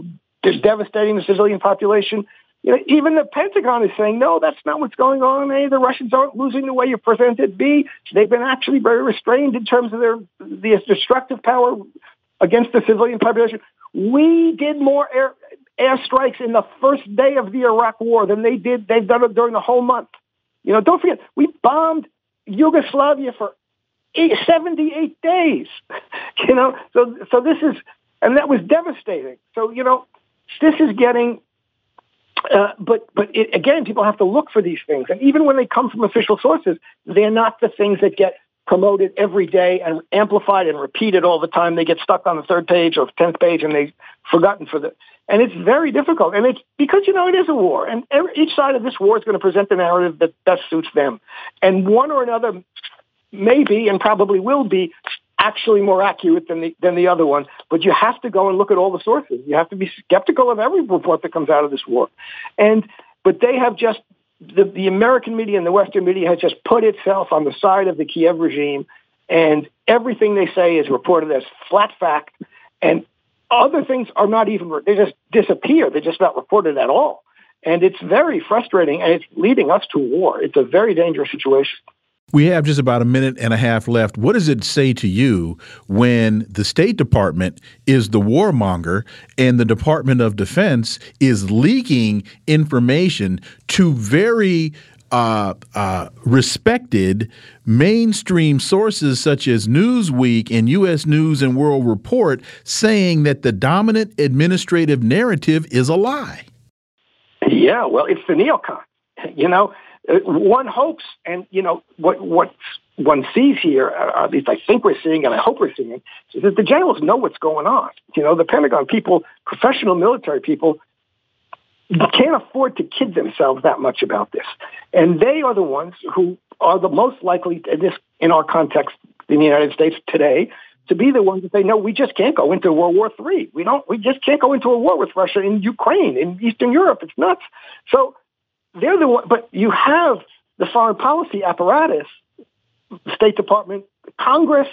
devastating the civilian population. You know, even the Pentagon is saying, no, that's not what's going on. A, the Russians aren't losing the way you presented. B, they've been actually very restrained in terms of their, their destructive power against the civilian population. We did more air airstrikes in the first day of the Iraq war than they did. They've done it during the whole month. You know, don't forget, we bombed Yugoslavia for seventy-eight days. You know, so so this is, and that was devastating. So, you know, this is getting... Uh, but but it, again, people have to look for these things. And even when they come from official sources, they're not the things that get promoted every day and amplified and repeated all the time. They get stuck on the third page or the tenth page and they've forgotten for the. And it's very difficult. And it's because, you know, it is a war. And every, each side of this war is going to present the narrative that best suits them. And one or another may be and probably will be actually more accurate than the than the other one, but you have to go and look at all the sources. You have to be skeptical of every report that comes out of this war. And but they have just the, the American media and the Western media has just put itself on the side of the Kiev regime, and everything they say is reported as flat fact, and other things are not even, they just disappear. They're just not reported at all. And it's very frustrating, and it's leading us to war. It's a very dangerous situation. We have just about a minute and a half left. What does it say to you when the State Department is the warmonger and the Department of Defense is leaking information to very uh, uh, respected mainstream sources such as Newsweek and U S News and World Report saying that the dominant administrative narrative is a lie? Yeah, well, it's the neocon, you know. One hopes, and, you know, what what one sees here, or at least I think we're seeing and I hope we're seeing, is that the generals know what's going on. You know, the Pentagon people, professional military people, can't afford to kid themselves that much about this. And they are the ones who are the most likely, in, this, in our context in the United States today, to be the ones that say, no, we just can't go into World War Three. We don't. We just can't go into a war with Russia in Ukraine, in Eastern Europe. It's nuts. So... They're the one, but you have the foreign policy apparatus, the State Department, Congress,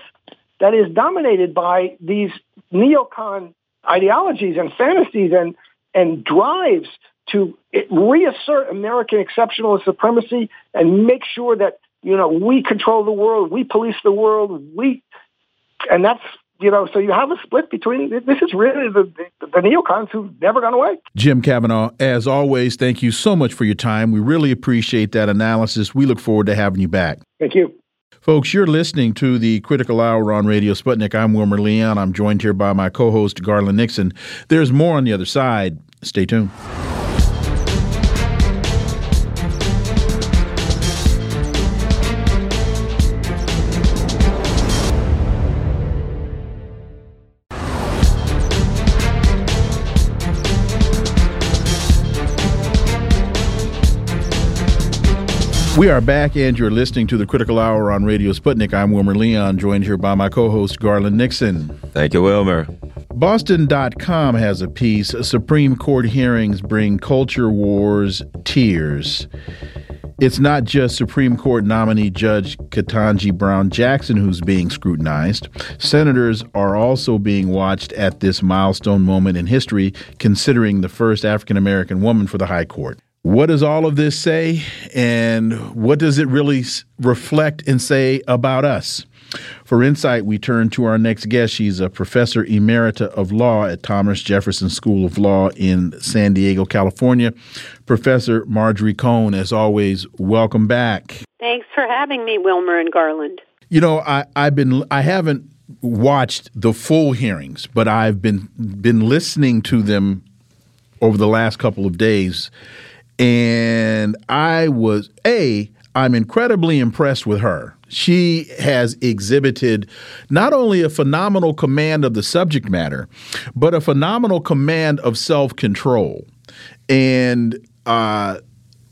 that is dominated by these neocon ideologies and fantasies and, and drives to reassert American exceptional supremacy and make sure that, you know, we control the world, we police the world, we, and that's, you know, so you have a split between, this is really the, the, the neocons who've never gone away. Jim Kavanaugh, as always, thank you so much for your time. We really appreciate that analysis. We look forward to having you back. Thank you. Folks, you're listening to the Critical Hour on Radio Sputnik. I'm Wilmer Leon. I'm joined here by my co-host, Garland Nixon. There's more on the other side. Stay tuned. We are back, and you're listening to the Critical Hour on Radio Sputnik. I'm Wilmer Leon, joined here by my co-host, Garland Nixon. Thank you, Wilmer. Boston dot com has a piece, Supreme Court hearings bring culture wars tears. It's not just Supreme Court nominee Judge Ketanji Brown Jackson who's being scrutinized. Senators are also being watched at this milestone moment in history, considering the first African-American woman for the high court. What does all of this say, and what does it really reflect and say about us? For insight, we turn to our next guest. She's a professor emerita of law at Thomas Jefferson School of Law in San Diego, California. Professor Marjorie Cohn, as always, welcome back. Thanks for having me, Wilmer and Garland. You know, I, I've been I haven't watched the full hearings, but I've been been listening to them over the last couple of days, and I was a I'm incredibly impressed with her. She has exhibited not only a phenomenal command of the subject matter, but a phenomenal command of self-control. And uh,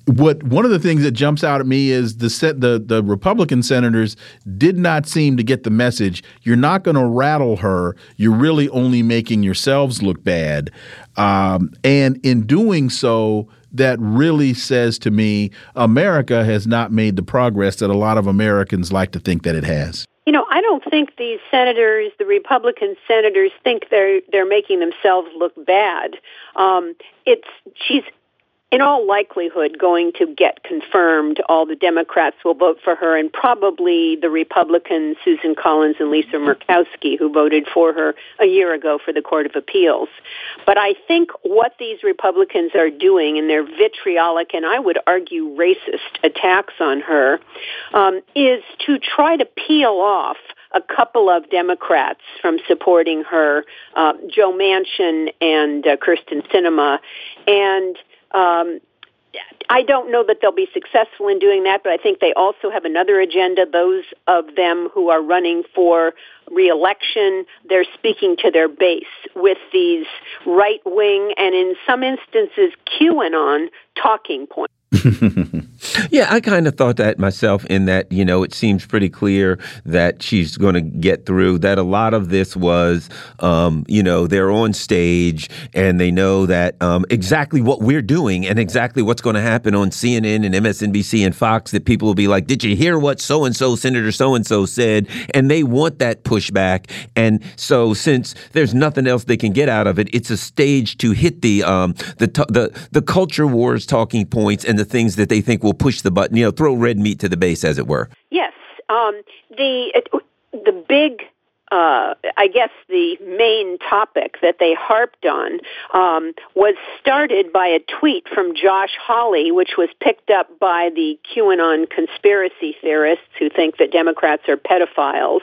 what one of the things that jumps out at me is the set, the the Republican senators did not seem to get the message. You're not going to rattle her. You're really only making yourselves look bad. Um, and in doing so, that really says to me, America has not made the progress that a lot of Americans like to think that it has. You know, I don't think these senators, the Republican senators, think they're they're making themselves look bad. Um, it's she's in all likelihood going to get confirmed. All the Democrats will vote for her, and probably the Republicans, Susan Collins and Lisa Murkowski, who voted for her a year ago for the Court of Appeals. But I think what these Republicans are doing in their vitriolic and I would argue racist attacks on her um, is to try to peel off a couple of Democrats from supporting her, uh, Joe Manchin and uh, Kirsten Sinema, and Um, I don't know that they'll be successful in doing that, but I think they also have another agenda. Those of them who are running for re-election, they're speaking to their base with these right-wing and in some instances QAnon talking points. Yeah, I kind of thought that myself in that, you know, it seems pretty clear that she's going to get through, that a lot of this was, um, you know, they're on stage and they know that um, exactly what we're doing and exactly what's going to happen on C N N and M S N B C and Fox, that people will be like, did you hear what so-and-so, Senator so-and-so said? And they want that pushback. And so since there's nothing else they can get out of it, it's a stage to hit the um, the, the the culture wars talking points and the things that they think will push the button, you know, throw red meat to the base, as it were. Yes. Um, the the big, uh, I guess, the main topic that they harped on um, was started by a tweet from Josh Hawley, which was picked up by the QAnon conspiracy theorists who think that Democrats are pedophiles,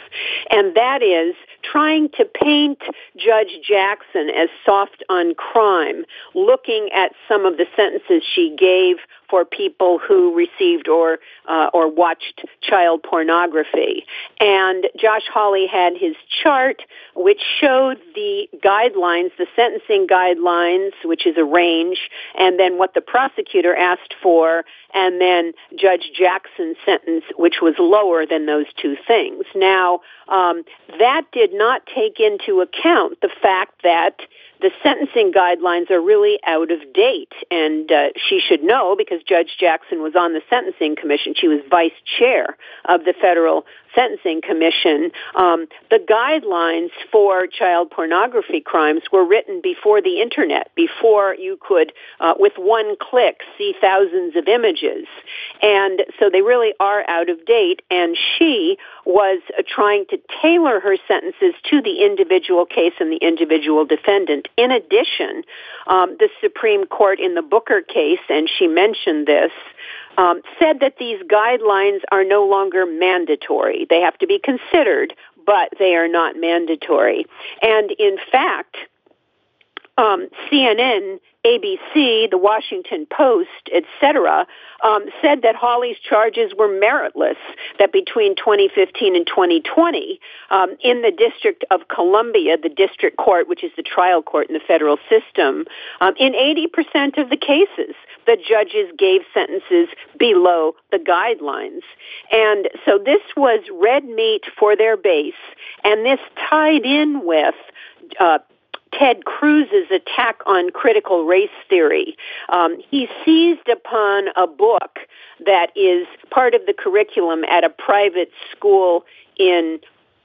and that is trying to paint Judge Jackson as soft on crime, looking at some of the sentences she gave for people who received or uh, or watched child pornography. And Josh Hawley had his chart, which showed the guidelines, the sentencing guidelines, which is a range, and then what the prosecutor asked for, and then Judge Jackson's sentence, which was lower than those two things. Now, um, that did not take into account the fact that the sentencing guidelines are really out of date, and uh, she should know because Judge Jackson was on the Sentencing Commission. She was vice chair of the Federal Sentencing Commission. Um, the guidelines for child pornography crimes were written before the Internet, before you could, uh, with one click, see thousands of images. And so they really are out of date, and she was uh, trying to tailor her sentences to the individual case and the individual defendant. In addition, um, the Supreme Court in the Booker case, and she mentioned this, um, said that these guidelines are no longer mandatory. They have to be considered, but they are not mandatory. And in fact, um, C N N, A B C, The Washington Post, et cetera, um, said that Hawley's charges were meritless, that between twenty fifteen and twenty twenty, um, in the District of Columbia, the district court, which is the trial court in the federal system, um, in eighty percent of the cases, the judges gave sentences below the guidelines. And so this was red meat for their base, and this tied in with uh, Ted Cruz's attack on critical race theory. Um, he seized upon a book that is part of the curriculum at a private school in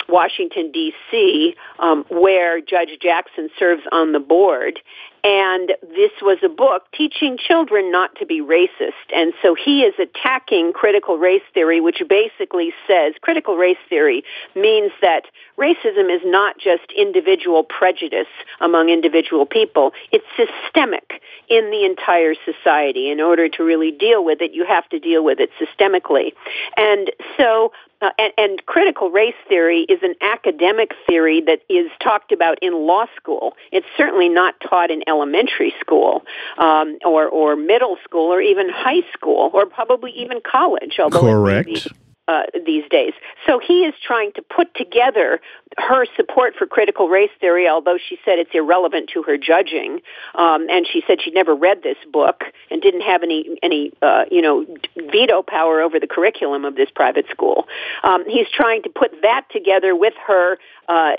Washington, D C, um, where Judge Jackson serves on the board. And this was a book teaching children not to be racist. And so he is attacking critical race theory, which basically says critical race theory means that racism is not just individual prejudice among individual people. It's systemic in the entire society. In order to really deal with it, you have to deal with it systemically. And so, uh, and, and critical race theory is an academic theory that is talked about in law school. It's certainly not taught in elementary school, um, or, or middle school, or even high school, or probably even college. Although Correct. It may be- Uh, these days. So he is trying to put together her support for critical race theory, although she said it's irrelevant to her judging. Um, and she said she'd never read this book and didn't have any, any uh, you know, veto power over the curriculum of this private school. Um, he's trying to put that together with her, uh,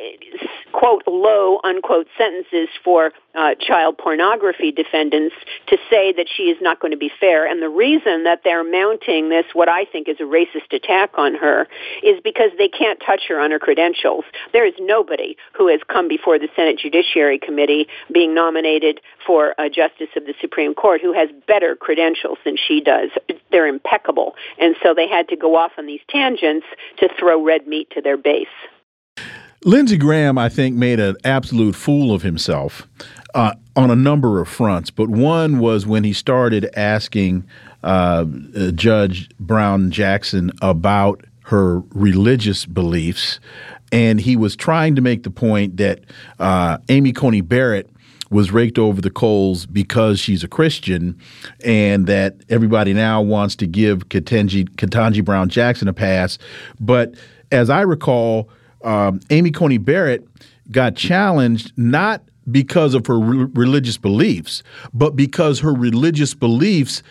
quote, low, unquote, sentences for uh, child pornography defendants to say that she is not going to be fair. And the reason that they're mounting this, what I think is a racist attack on her, is because they can't touch her on her credentials. There is nobody who has come before the Senate Judiciary Committee being nominated for a justice of the Supreme Court who has better credentials than she does. They're impeccable. And so they had to go off on these tangents to throw red meat to their base. Lindsey Graham, I think, made an absolute fool of himself uh, on a number of fronts. But one was when he started asking uh, Judge Brown Jackson about her religious beliefs. And he was trying to make the point that uh, Amy Coney Barrett was raked over the coals because she's a Christian, and that everybody now wants to give Ketanji, Ketanji Brown Jackson a pass. But as I recall, Um, Amy Coney Barrett got challenged not because of her re- religious beliefs, but because her religious beliefs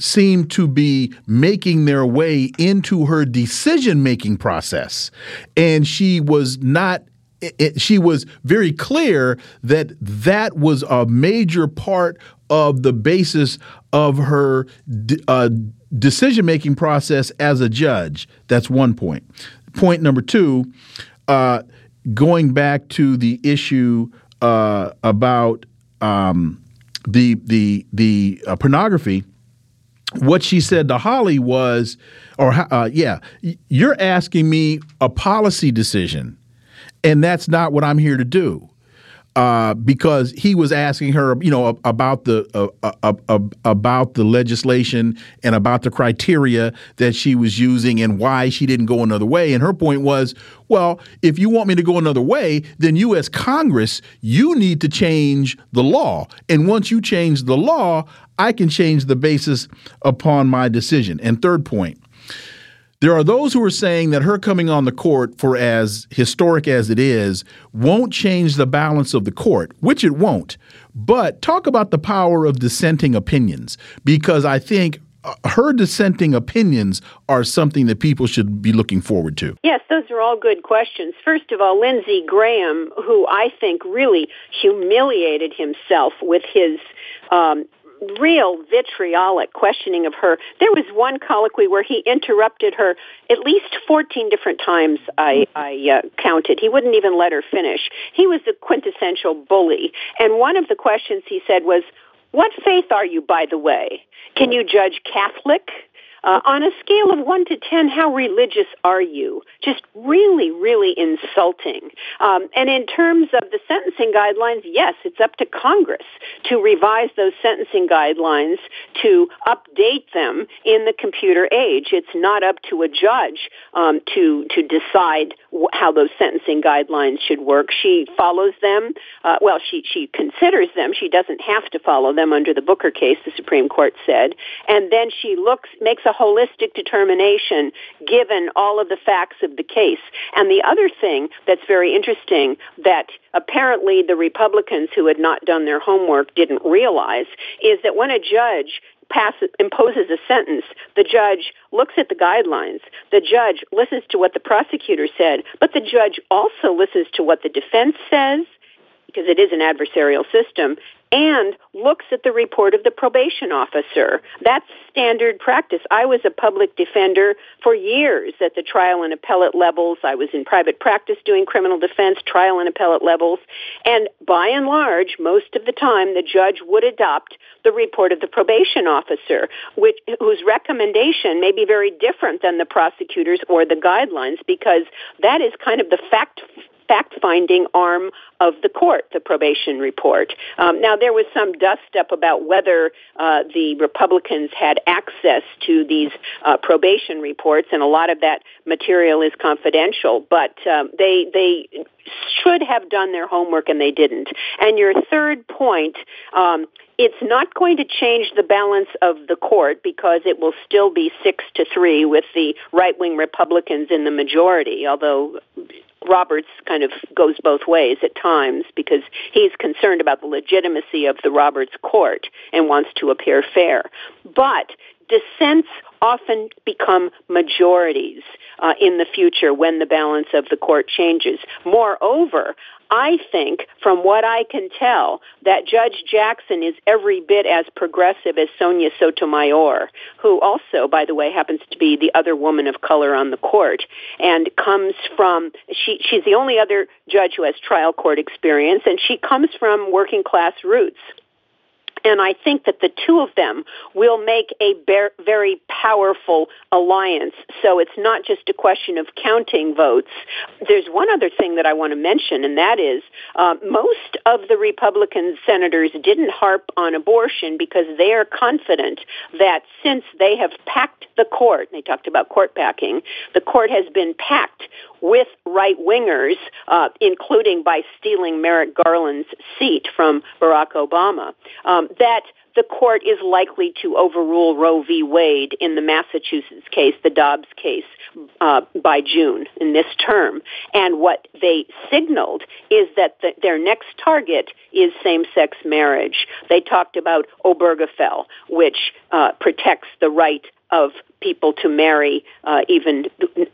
seem to be making their way into her decision-making process. And she was not it, it, she was very clear that that was a major part of the basis of her de- uh, decision-making process as a judge. That's one point. Point number two, uh, going back to the issue uh, about um, the the the uh, pornography, what she said to Holly was, or uh, yeah, you're asking me a policy decision, and that's not what I'm here to do, uh, because he was asking her, you know, about the uh, uh, uh, about the legislation and about the criteria that she was using and why she didn't go another way. And her point was, well, if you want me to go another way, then you as Congress, you need to change the law. And once you change the law, I can change the basis upon my decision. And third point, there are those who are saying that her coming on the court, for as historic as it is, won't change the balance of the court, which it won't. But talk about the power of dissenting opinions, because I think her dissenting opinions are something that people should be looking forward to. Yes, those are all good questions. First of all, Lindsey Graham, who I think really humiliated himself with his um real vitriolic questioning of her. There was one colloquy where he interrupted her at least fourteen different times, I, I uh, counted. He wouldn't even let her finish. He was the quintessential bully. And one of the questions he said was, "What faith are you, by the way? Can you judge Catholic? Uh, on a scale of one to ten, how religious are you?" Just really, really insulting. Um, and in terms of the sentencing guidelines, yes, it's up to Congress to revise those sentencing guidelines, to update them in the computer age. It's not up to a judge um, to to decide wh- how those sentencing guidelines should work. She follows them. Uh, well, she, she considers them. She doesn't have to follow them under the Booker case, the Supreme Court said. And then she looks, makes a holistic determination given all of the facts of the case. And the other thing that's very interesting that apparently the Republicans who had not done their homework didn't realize is that when a judge passes, imposes a sentence, the judge looks at the guidelines, the judge listens to what the prosecutor said, but the judge also listens to what the defense says, because it is an adversarial system, and looks at the report of the probation officer. That's standard practice. I was a public defender for years at the trial and appellate levels. I was in private practice doing criminal defense, trial and appellate levels. And by and large, most of the time, the judge would adopt the report of the probation officer, which, whose recommendation may be very different than the prosecutor's or the guidelines, because that is kind of the fact fact-finding arm of the court, the probation report. Um, now, there was some dust-up about whether uh, the Republicans had access to these uh, probation reports, and a lot of that material is confidential, but um, they they should have done their homework, and they didn't. And your third point, um, it's not going to change the balance of the court because it will still be six to three with the right-wing Republicans in the majority, although Roberts kind of goes both ways at times because he's concerned about the legitimacy of the Roberts court and wants to appear fair. But dissents often become majorities uh, in the future when the balance of the court changes. Moreover, I think, from what I can tell, that Judge Jackson is every bit as progressive as Sonia Sotomayor, who also, by the way, happens to be the other woman of color on the court, and comes from, she, she's the only other judge who has trial court experience, and she comes from working class roots. And I think that the two of them will make a very powerful alliance. So it's not just a question of counting votes. There's one other thing that I want to mention, and that is uh, most of the Republican senators didn't harp on abortion because they are confident that since they have packed the court, they talked about court packing, the court has been packed with right-wingers, uh, including by stealing Merrick Garland's seat from Barack Obama, um, that the court is likely to overrule Roe v. Wade in the Massachusetts case, the Dobbs case, uh, by June in this term. And what they signaled is that the, their next target is same-sex marriage. They talked about Obergefell, which uh, protects the right of people to marry, uh, even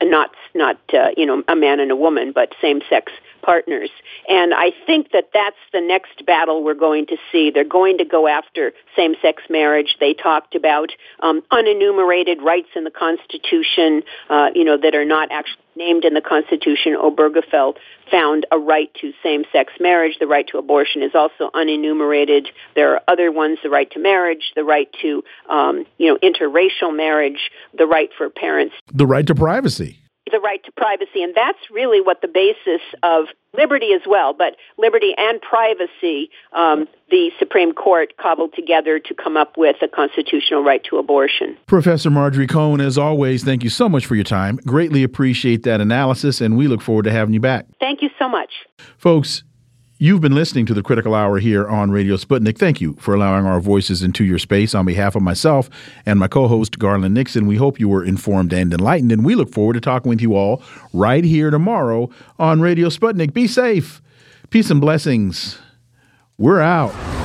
not not uh, you know a man and a woman, but same-sex partners. And I think that that's the next battle we're going to see. They're going to go after same-sex marriage. They talked about um, unenumerated rights in the Constitution, uh, you know, that are not actually named in the Constitution. Obergefell found a right to same-sex marriage. The right to abortion is also unenumerated. There are other ones: the right to marriage, the right to um, you know interracial marriage, the right for parents, the right to privacy. the right to privacy, and that's really what the basis of liberty as well, but liberty and privacy, um, the Supreme Court cobbled together to come up with a constitutional right to abortion. Professor Marjorie Cohn, as always, thank you so much for your time. Greatly appreciate that analysis, and we look forward to having you back. Thank you so much. Folks, you've been listening to The Critical Hour here on Radio Sputnik. Thank you for allowing our voices into your space. On behalf of myself and my co-host, Garland Nixon, we hope you were informed and enlightened, and we look forward to talking with you all right here tomorrow on Radio Sputnik. Be safe. Peace and blessings. We're out.